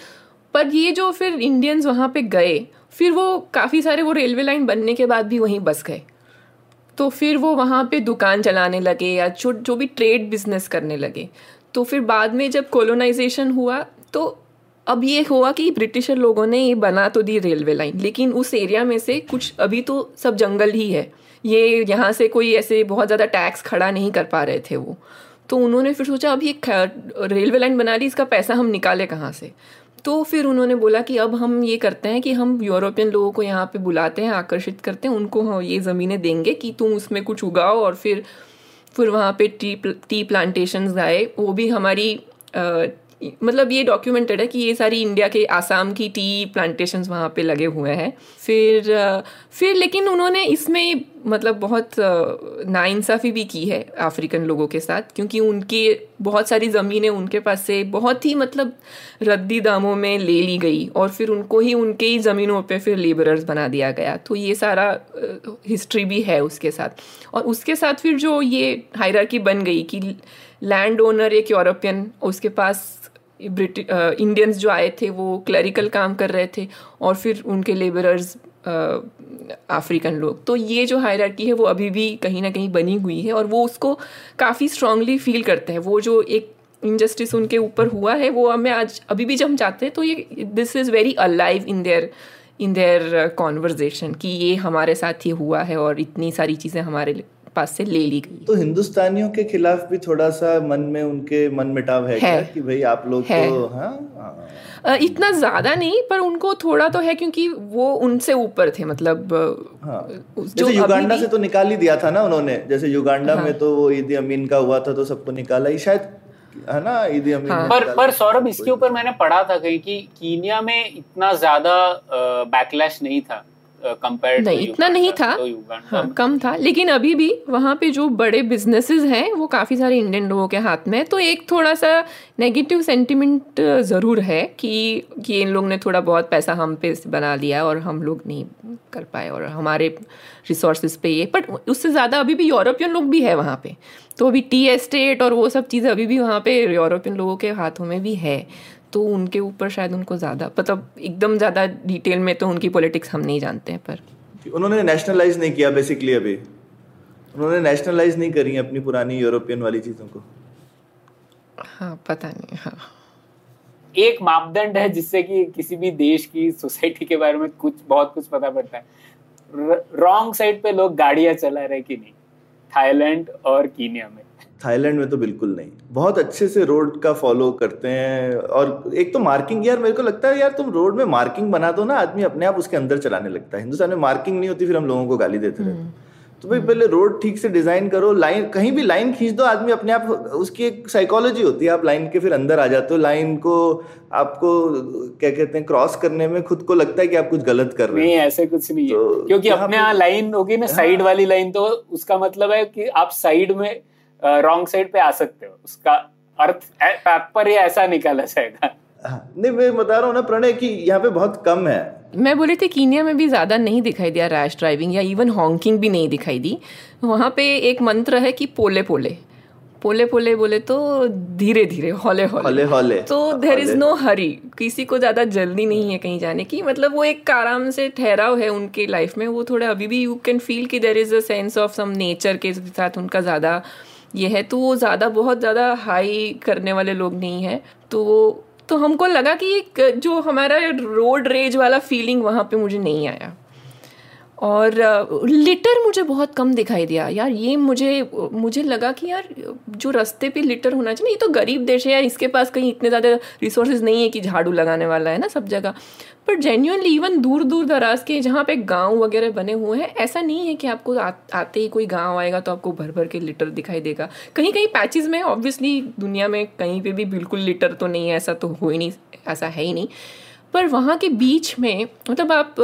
पर ये जो फिर इंडियंस वहाँ पे गए, फिर वो काफ़ी सारे वो रेलवे लाइन बनने के बाद भी वहीं बस गए। तो फिर वो वहाँ पे दुकान चलाने लगे या जो जो भी ट्रेड बिजनेस करने लगे। तो फिर बाद में जब कॉलोनाइजेशन हुआ तो अब ये हुआ कि ब्रिटिशर लोगों ने ये बना तो दी रेलवे लाइन, लेकिन उस एरिया में से कुछ, अभी तो सब जंगल ही है, ये यहाँ से कोई ऐसे बहुत ज़्यादा टैक्स खड़ा नहीं कर पा रहे थे वो। तो उन्होंने फिर सोचा अब ये रेलवे लाइन बना ली, इसका पैसा हम निकाले कहाँ से। तो फिर उन्होंने बोला कि अब हम ये करते हैं कि हम यूरोपियन लोगों को यहाँ पे बुलाते हैं, आकर्षित करते हैं, उनको ये ज़मीनें देंगे कि तुम उसमें कुछ उगाओ। और फिर फिर वहाँ पे टी टी प्लांटेशंस आए, वो भी हमारी आ, मतलब ये डॉक्यूमेंटेड है कि ये सारी इंडिया के आसाम की टी प्लांटेशंस वहाँ पे लगे हुए हैं। फिर फिर लेकिन उन्होंने इसमें मतलब बहुत नाइंसाफ़ी भी की है अफ्रीकन लोगों के साथ, क्योंकि उनके बहुत सारी ज़मीनें उनके पास से बहुत ही मतलब रद्दी दामों में ले ली गई और फिर उनको ही उनके ही ज़मीनों पे फिर लेबरर्स बना दिया गया। तो ये सारा हिस्ट्री भी है उसके साथ। और उसके साथ फिर जो ये हायरार्की बन गई कि लैंड ओनर एक यूरोपियन, उसके पास ब्रिटिश इंडियंस जो आए थे वो क्लरिकल काम कर रहे थे और फिर उनके लेबरर्स अफ्रीकन लोग। तो ये जो हायरार्की है वो अभी भी कहीं ना कहीं बनी हुई है और वो उसको काफ़ी स्ट्रांगली फील करते हैं। वो जो एक इनजस्टिस उनके ऊपर हुआ है वो हमें आज अभी भी जब हम जाते हैं तो ये this is very alive in their in their conversation कि ये हमारे साथ ही हुआ है और इतनी सारी चीज़ें हमारे पास से ले ली गई। तो हिंदुस्तानियों के खिलाफ भी थोड़ा सा मन में उनके मन मिटाव है, है क्या कि भाई आप लोग तो हाँ इतना ज्यादा नहीं, पर उनको थोड़ा तो है क्योंकि वो उनसे ऊपर थे। मतलब हाँ। जैसे युगांडा से तो निकाल ही दिया था ना उन्होंने, जैसे युगांडा हाँ। में तो वो ईदी अमीन का हुआ था तो सबको निकाला ही शायद, है ना, ईदी अमीन। हाँ। पर पर सौरभ इसके ऊपर मैंने पढ़ा था कहीं कि कीनिया में इतना ज्यादा बैकलैश नहीं था, कंपेयर नहीं इतना नहीं था, हाँ, कम था। लेकिन अभी भी वहाँ पे जो बड़े बिजनेसेस हैं वो काफ़ी सारे इंडियन लोगों के हाथ में है, तो एक थोड़ा सा नेगेटिव सेंटिमेंट ज़रूर है कि कि इन लोग ने थोड़ा बहुत पैसा हम पे बना लिया और हम लोग नहीं कर पाए और हमारे रिसोर्सेज पे ये। बट उससे ज़्यादा अभी भी यूरोपियन लोग भी है वहाँ पे, तो अभी टी एस्टेट और वो सब चीज़ें अभी भी वहाँ पे यूरोपियन लोगों के हाथों में भी है, तो उनके ऊपर शायद उनको ज़्यादा, मतलब एकदम ज़्यादा डिटेल में तो उनकी पॉलिटिक्स हम नहीं जानते हैं। पर उन्होंने नेशनलाइज नहीं किया बेसिकली, अभी उन्होंने नेशनलाइज नहीं करी है अपनी पुरानी यूरोपियन वाली चीज़ों को। हाँ पता नहीं। हाँ एक मापदंड है जिससे कि किसी भी देश की सोसाइटी के बारे में कुछ बहुत कुछ पता पड़ता है, रॉन्ग साइड पे लोग गाड़ियाँ चला रहे कि नहीं, थाईलैंड और कीनिया में। थाईलैंड में तो बिल्कुल नहीं, बहुत अच्छे से रोड का फॉलो करते हैं। और एक तो मार्किंग, यार मेरे को लगता है यार तुम रोड में मार्किंग बना दो ना, आदमी अपने आप उसके अंदर चलाने लगता है। हिंदुस्तान में मार्किंग नहीं होती, फिर हम लोगों को गाली देते रहते हैं। तो भाई पहले रोड ठीक से डिजाइन करो, लाइन कहीं भी लाइन खींच दो, आदमी अपने आप, उसकी एक साइकोलॉजी होती है, आप लाइन के फिर अंदर आ जाते हो। लाइन को आपको क्या कहते हैं, क्रॉस करने में खुद को लगता है कि आप कुछ गलत कर रहे हैं। नहीं ऐसे कुछ नहीं है, तो क्योंकि अपने यहाँ लाइन होगी ना साइड वाली लाइन, तो उसका मतलब है कि आप साइड में रॉन्ग uh, साइड पे आ सकते हो, उसका अर्थ पर ये ऐसा निकाला जाएगा। नहीं मैं बता रहा हूँ ना प्रणय कि यहाँ पे बहुत कम है। मैं बोली थी कीनिया में भी ज़्यादा नहीं दिखाई दिया रैश ड्राइविंग या इवन हॉन्किंग भी नहीं दिखाई दी। वहाँ पे एक मंत्र है कि पोले पोले पोले पोले बोले तो धीरे धीरे, हौले हौले हौले, तो देयर इज नो हरी, किसी को ज़्यादा जल्दी नहीं है कहीं जाने की। मतलब वो एक आराम से ठहराव है उनके लाइफ में, वो थोड़ा अभी भी यू कैन फील कि there is a sense of some nature के साथ उनका ज़्यादा ये है। तो वो ज़्यादा बहुत ज़्यादा हाई करने वाले लोग नहीं है, तो वो तो हमको लगा कि जो हमारा रोड रेज वाला फीलिंग वहाँ पे मुझे नहीं आया। और लिटर मुझे बहुत कम दिखाई दिया यार, ये मुझे मुझे लगा कि यार जो रास्ते पे लिटर होना चाहिए, ये तो गरीब देश है यार, इसके पास कहीं इतने ज़्यादा रिसोर्सेज नहीं है कि झाड़ू लगाने वाला है ना सब जगह। पर जेन्युइनली इवन दूर दूर दराज के जहाँ पे गांव वगैरह बने हुए हैं, ऐसा नहीं है कि आपको आ, आते ही कोई गांव आएगा तो आपको भर भर के लिटर दिखाई देगा। कहीं कहीं पैचेस में ऑब्वियसली दुनिया में कहीं पे भी बिल्कुल लिटर तो नहीं है, ऐसा तो हो ही नहीं, ऐसा है ही नहीं। पर वहाँ के बीच में मतलब आप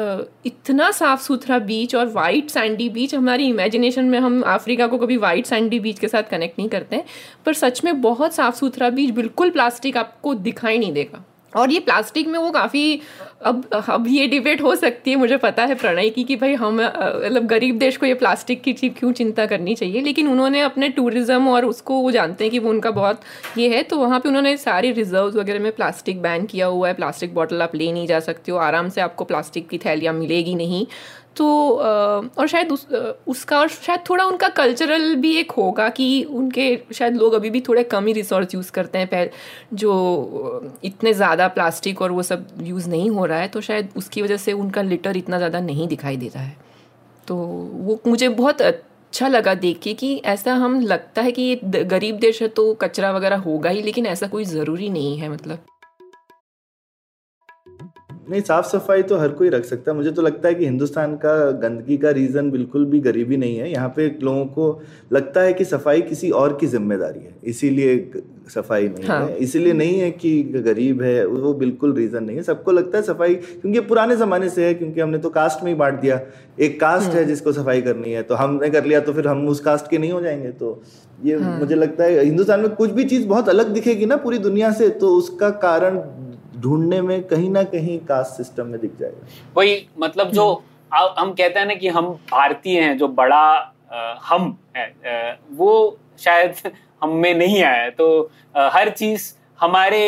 Uh, इतना साफ सुथरा बीच और वाइट सैंडी बीच, हमारी इमेजिनेशन में हम अफ्रीका को कभी वाइट सैंडी बीच के साथ कनेक्ट नहीं करते हैं, पर सच में बहुत साफ सुथरा बीच, बिल्कुल प्लास्टिक आपको दिखाई नहीं देगा। और ये प्लास्टिक में वो काफ़ी अब अब ये डिबेट हो सकती है मुझे पता है प्रणय की कि भाई हम मतलब गरीब देश को ये प्लास्टिक की चीज़ क्यों चिंता करनी चाहिए, लेकिन उन्होंने अपने टूरिज़्म और उसको वो जानते हैं कि वो उनका बहुत ये है, तो वहाँ पे उन्होंने सारी रिजर्व्स वगैरह में प्लास्टिक बैन किया हुआ है। प्लास्टिक बॉटल आप ले नहीं जा सकते हो, आराम से आपको प्लास्टिक की थैलियाँ मिलेगी नहीं। तो और शायद उस, उसका और शायद थोड़ा उनका कल्चरल भी एक होगा कि उनके शायद लोग अभी भी थोड़े कम ही रिसोर्स यूज़ करते हैं, पहले जो इतने ज़्यादा प्लास्टिक और वो सब यूज़ नहीं हो रहा है, तो शायद उसकी वजह से उनका लिटर इतना ज़्यादा नहीं दिखाई देता है। तो वो मुझे बहुत अच्छा लगा देख के कि ऐसा हम लगता है कि ये गरीब देश है तो कचरा वगैरह होगा ही, लेकिन ऐसा कोई ज़रूरी नहीं है। मतलब नहीं, साफ सफाई तो हर कोई रख सकता है। मुझे तो लगता है कि हिंदुस्तान का गंदगी का रीज़न बिल्कुल भी गरीबी नहीं है, यहाँ पे लोगों को लगता है कि सफाई किसी और की जिम्मेदारी है, इसीलिए सफाई नहीं हाँ। है, इसीलिए नहीं है कि गरीब है, वो बिल्कुल रीज़न नहीं है। सबको लगता है सफाई, क्योंकि पुराने ज़माने से है, क्योंकि हमने तो कास्ट में ही बांट दिया, एक कास्ट है जिसको सफाई करनी है, तो हमने कर लिया तो फिर हम उस कास्ट के नहीं हो जाएंगे। तो ये हाँ। मुझे लगता है हिंदुस्तान में कुछ भी चीज़ बहुत अलग दिखेगी ना पूरी दुनिया से, तो उसका कारण ढूंढने में कहीं ना कहीं कास्ट सिस्टम में दिख जाएगा। वही मतलब जो आ, हम कहते हैं ना कि हम भारतीय हैं, जो बड़ा आ, हम है, आ, वो शायद हम में नहीं आया। तो आ, हर चीज हमारे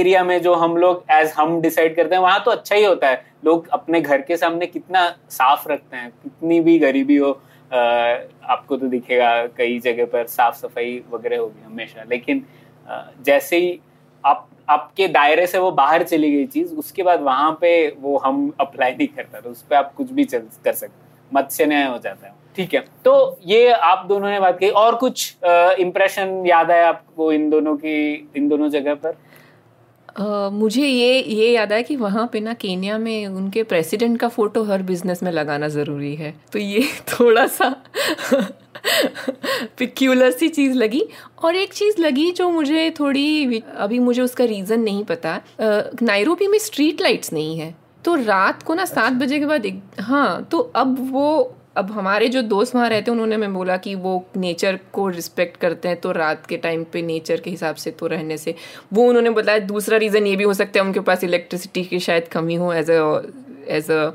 एरिया में जो हम लोग एज हम डिसाइड करते हैं, वहाँ तो अच्छा ही होता है। लोग अपने घर के सामने कितना साफ रखते हैं, कितनी भी गरीबी हो, आ, आपको तो दिखेगा कई जगह पर साफ सफाई वगैरह होगी हमेशा। लेकिन आ, जैसे ही आप आपके दायरे से वो बाहर चली गई चीज, उसके बाद वहां पे वो हम अप्लाई नहीं करता, तो उस पर आप कुछ भी कर सकते, मत्स्य न्याय हो जाता है। ठीक है, तो ये आप दोनों ने बात की, और कुछ इम्प्रेशन याद आया आपको इन दोनों की, इन दोनों जगह पर? Uh, मुझे ये ये याद है कि वहाँ पे ना केन्या में उनके प्रेसिडेंट का फ़ोटो हर बिजनेस में लगाना ज़रूरी है, तो ये थोड़ा सा पिक्यूलर सी चीज़ लगी। और एक चीज़ लगी जो मुझे थोड़ी, अभी मुझे उसका रीज़न नहीं पता, uh, नायरोबी में स्ट्रीट लाइट्स नहीं है, तो रात को ना सात बजे के बाद, हाँ, तो अब वो, अब हमारे जो दोस्त वहाँ रहते हैं उन्होंने मैं बोला कि वो नेचर को रिस्पेक्ट करते हैं, तो रात के टाइम पे नेचर के हिसाब से तो रहने से वो, उन्होंने बताया दूसरा रीज़न ये भी हो सकता है उनके पास इलेक्ट्रिसिटी की शायद कमी हो as a as a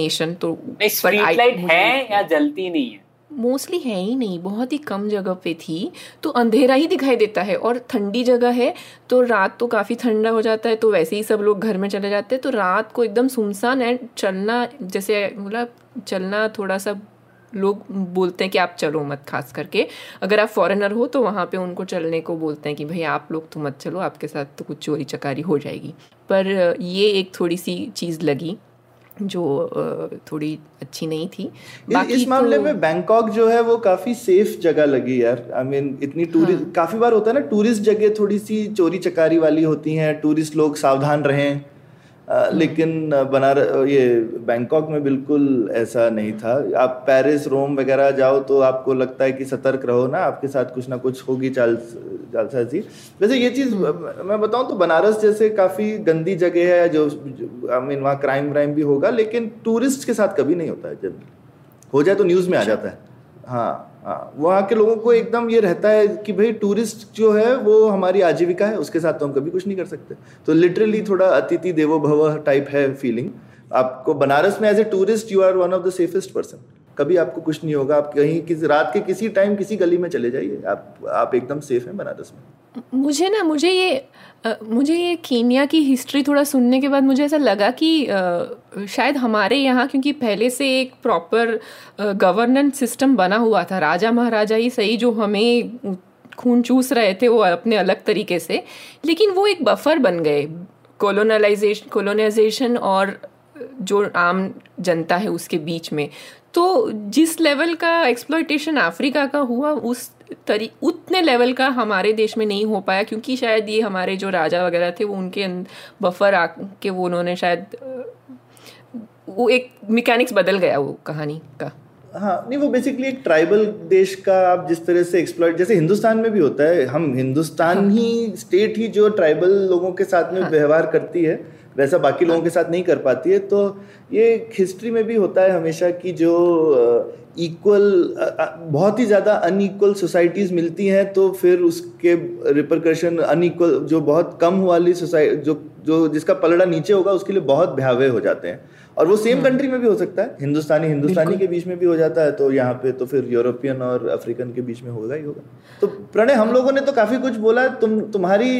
nation. तो स्ट्रीट लाइट है या जलती नहीं है? मोस्टली है ही नहीं, बहुत ही कम जगह पे थी, तो अंधेरा ही दिखाई देता है। और ठंडी जगह है तो रात तो काफ़ी ठंडा हो जाता है, तो वैसे ही सब लोग घर में चले जाते हैं, तो रात को एकदम सुनसान है, चलना जैसे बोला चलना थोड़ा सा, लोग बोलते हैं कि आप चलो मत, खास करके अगर आप फॉरेनर हो तो वहाँ पे उनको चलने को बोलते हैं कि भाई आप लोग तो मत चलो, आपके साथ तो कुछ चोरी चकारी हो जाएगी। पर ये एक थोड़ी सी चीज़ लगी जो थोड़ी अच्छी नहीं थी। बाकी इस मामले तो... में बैंकॉक जो है वो काफ़ी सेफ जगह लगी यार। आई I मीन mean, इतनी टूरिस्ट, हाँ। काफ़ी बार होता है ना टूरिस्ट जगह थोड़ी सी चोरी चकारी वाली होती हैं, टूरिस्ट लोग सावधान रहें, आ, लेकिन बना ये बैंकॉक में बिल्कुल ऐसा नहीं था। आप पेरिस, रोम वगैरह जाओ तो आपको लगता है कि सतर्क रहो ना, आपके साथ कुछ ना कुछ होगी चाल चालसाजी। वैसे ये चीज़ मैं बताऊं तो बनारस जैसे काफ़ी गंदी जगह है, जो आई मीन वहाँ क्राइम व्राइम भी होगा, लेकिन टूरिस्ट के साथ कभी नहीं होता है, जब हो जाए तो न्यूज़ में आ जाता है। हाँ हाँ, वहाँ के लोगों को एकदम ये रहता है कि भाई टूरिस्ट जो है वो हमारी आजीविका है, उसके साथ तो हम कभी कुछ नहीं कर सकते। तो लिटरली थोड़ा अतिथि देवो भव टाइप है फीलिंग। आपको बनारस में as a tourist you are one of the safest person, कभी आपको कुछ नहीं होगा, आप कहीं किसी रात के किसी टाइम किसी गली में चले जाइए, आप आप एकदम सेफ हैं बनारस में। मुझे ना मुझे ये आ, मुझे ये केन्या की हिस्ट्री थोड़ा सुनने के बाद मुझे ऐसा लगा कि आ, शायद हमारे यहाँ क्योंकि पहले से एक प्रॉपर गवर्नेंस सिस्टम बना हुआ था, राजा महाराजा ही सही जो हमें खून चूस रहे थे वो अपने अलग तरीके से, लेकिन वो एक बफर बन गए कोलोनाइजेशन कोलोनाइजेशन और जो आम जनता है उसके बीच में। तो जिस लेवल का एक्सप्लॉयटेशन अफ्रीका का हुआ उस तरी उतने लेवल का हमारे देश में नहीं हो पाया, क्योंकि शायद ये हमारे जो राजा वगैरह थे वो उनके बफर आ के वो उन्होंने शायद वो एक मैकेनिक्स बदल गया वो कहानी का। हाँ नहीं, वो बेसिकली एक ट्राइबल देश का आप जिस तरह से एक्सप्लॉइट, जैसे हिंदुस्तान में भी होता है, हम हिंदुस्तान हाँ। ही स्टेट ही जो ट्राइबल लोगों के साथ में हाँ। व्यवहार करती है वैसा बाकी लोगों के साथ नहीं कर पाती है। तो ये हिस्ट्री में भी होता है हमेशा कि जो इक्वल बहुत ही ज़्यादा अनइक्वल सोसाइटीज़ मिलती हैं तो फिर उसके रिपरकशन अनइक्वल जो बहुत कम वाली सोसाइटी जो जो जिसका पलड़ा नीचे होगा उसके लिए बहुत भयावह हो जाते हैं। और वो सेम कंट्री में भी हो सकता है, हिंदुस्तानी हिंदुस्तानी के बीच में भी हो जाता है, तो यहाँ पे तो फिर यूरोपियन और अफ्रीकन के बीच में होगा ही होगा। तो प्रणय, हम लोगों ने तो काफ़ी कुछ बोला, तुम तुम्हारी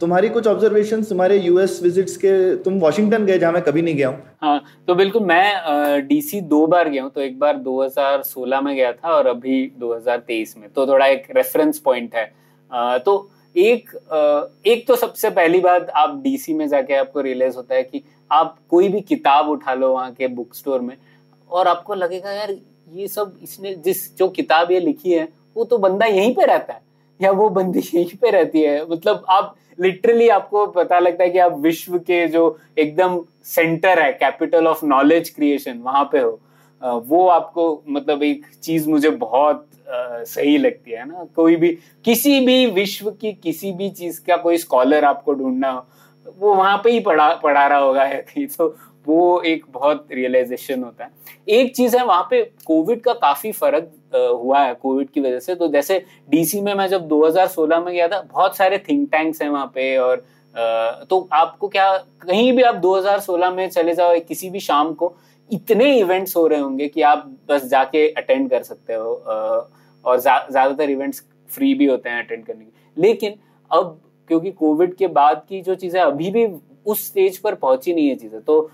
तुम्हारी कुछ ऑब्जर्वेशन तुम्हारे यूएस विजिट्स के, तुम वाशिंगटन गए जहाँ मैं कभी नहीं गया हूँ। हाँ तो बिल्कुल, मैं डीसी दो बार गया हूँ, तो एक बार दो हज़ार सोलह में गया था और अभी दो हज़ार तेईस में, तो थोड़ा एक रेफरेंस पॉइंट है। आ, तो एक आ, एक तो सबसे पहली बात आप डीसी में जाके आपको रियलाइज होता है कि आप कोई भी किताब उठा लो वहाँ के बुक स्टोर में और आपको लगेगा यार ये सब इसने जिस जो किताब ये लिखी है वो तो बंदा यहीं पे रहता है या वो बंदी यहीं पे रहती है। मतलब आप लिटरली आपको पता लगता है कि आप विश्व के जो एकदम सेंटर है, कैपिटल ऑफ नॉलेज क्रिएशन, वहाँ पे हो। वो आपको मतलब एक चीज मुझे बहुत आ, सही लगती है ना, कोई भी किसी भी विश्व की किसी भी चीज का कोई स्कॉलर आपको ढूंढना हो वो वहां पे ही पढ़ा पढ़ा रहा होगा या कहीं, तो वो एक बहुत रियलाइजेशन होता है। एक चीज है वहां पे कोविड का काफी फर्क हुआ है कोविड की वजह से। तो जैसे डीसी में मैं जब दो हज़ार सोलह में गया था, बहुत सारे थिंक टैंक्स हैं वहां पे, और आ, तो आपको क्या कहीं भी आप दो हज़ार सोलह में चले जाओ किसी भी शाम को इतने इवेंट्स हो रहे होंगे कि आप बस जाके अटेंड कर सकते हो, और ज़्यादातर इवेंट्स फ्री भी होते हैं अटेंड करने के। लेकिन अब क्योंकि कोविड के बाद की जो चीज़ें अभी भी उस स्टेज पर पहुंची नहीं है चीज़ें, तो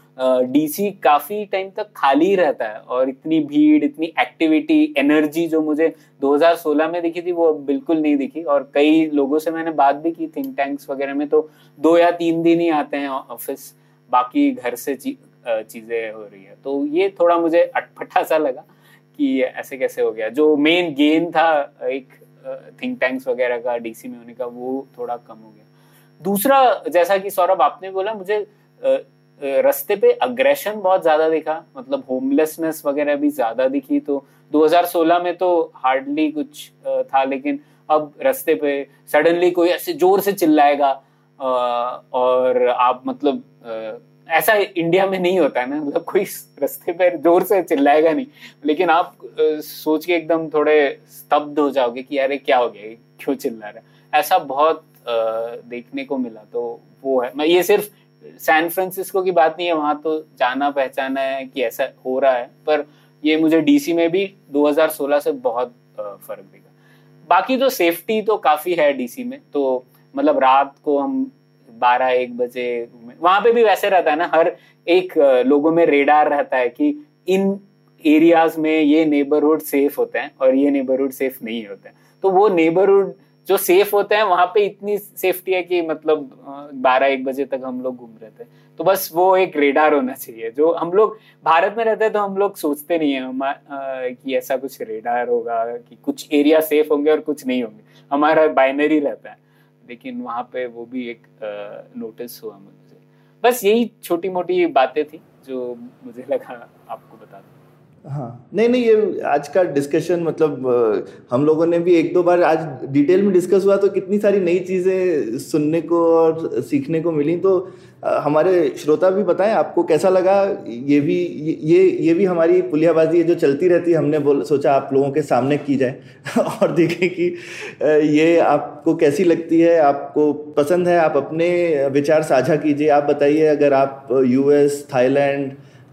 डीसी काफ़ी टाइम तक खाली रहता है और इतनी भीड़, इतनी एक्टिविटी, एनर्जी जो मुझे दो हज़ार सोलह में दिखी थी वो अब बिल्कुल नहीं दिखी। और कई लोगों से मैंने बात भी की थिंक टैंक्स वगैरह में, तो दो या तीन दिन ही आते हैं ऑफिस, बाकी घर से चीज़ें हो रही है। तो ये थोड़ा मुझे अटपटा सा लगा कि ऐसे कैसे हो गया। जो मेन गेन था एक थिंक टैंक्स वगैरह का डीसी में होने का, वो थोड़ा कम हो गया। दूसरा, जैसा कि सौरभ आपने बोला, मुझे रस्ते पे अग्रेशन बहुत ज्यादा दिखा, मतलब होमलेसनेस वगैरह भी ज्यादा दिखी। तो दो हज़ार सोलह में तो हार्डली कुछ था, लेकिन अब रस्ते पे सडनली कोई ऐसे जोर से चिल्लाएगा और आप, मतलब ऐसा इंडिया में नहीं होता है ना, मतलब कोई रस्ते पे जोर से चिल्लाएगा नहीं, लेकिन आप सोच के एकदम थोड़े स्तब्ध हो जाओगे कि यार क्या हो गया, क्यों चिल्ला रहा है, ऐसा बहुत देखने को मिला। तो वो है, मैं ये सिर्फ सैन फ्रांसिस्को की बात नहीं है, वहां तो जाना पहचाना है कि ऐसा हो रहा है, पर ये मुझे डीसी में भी दो हज़ार सोलह से बहुत फर्क दिखा। बाकी तो सेफ्टी तो काफी है डीसी में, तो मतलब रात को हम बारह एक बजे, वहां पे भी वैसे रहता है ना, हर एक लोगों में रेडार रहता है कि इन एरियाज में ये नेबरहुड सेफ होते हैं और ये नेबरहुड सेफ नहीं होते हैं। तो वो नेबरहुड जो सेफ होते हैं वहां पे इतनी सेफ्टी है कि मतलब बारह एक बजे तक हम लोग घूम रहे थे। तो बस वो एक रेडार होना चाहिए, जो हम लोग भारत में रहते हैं तो हम लोग सोचते नहीं है हम आ, कि ऐसा कुछ रेडार होगा कि कुछ एरिया सेफ होंगे और कुछ नहीं होंगे, हमारा बाइनरी रहता है। लेकिन वहां पे वो भी एक आ, नोटिस हुआ मुझे। बस यही छोटी मोटी बातें थी जो मुझे लगा आपको बता दूं। हाँ, नहीं नहीं ये आज का डिस्कशन, मतलब हम लोगों ने भी एक दो बार आज डिटेल में डिस्कस हुआ तो कितनी सारी नई चीज़ें सुनने को और सीखने को मिली। तो हमारे श्रोता भी बताएं आपको कैसा लगा। ये भी ये ये भी हमारी पुलियाबाजी है जो चलती रहती है, हमने बोल सोचा आप लोगों के सामने की जाए और देखें कि ये आपको कैसी लगती है, आपको पसंद है। आप अपने विचार साझा कीजिए, आप बताइए अगर आप यूएस, थाईलैंड,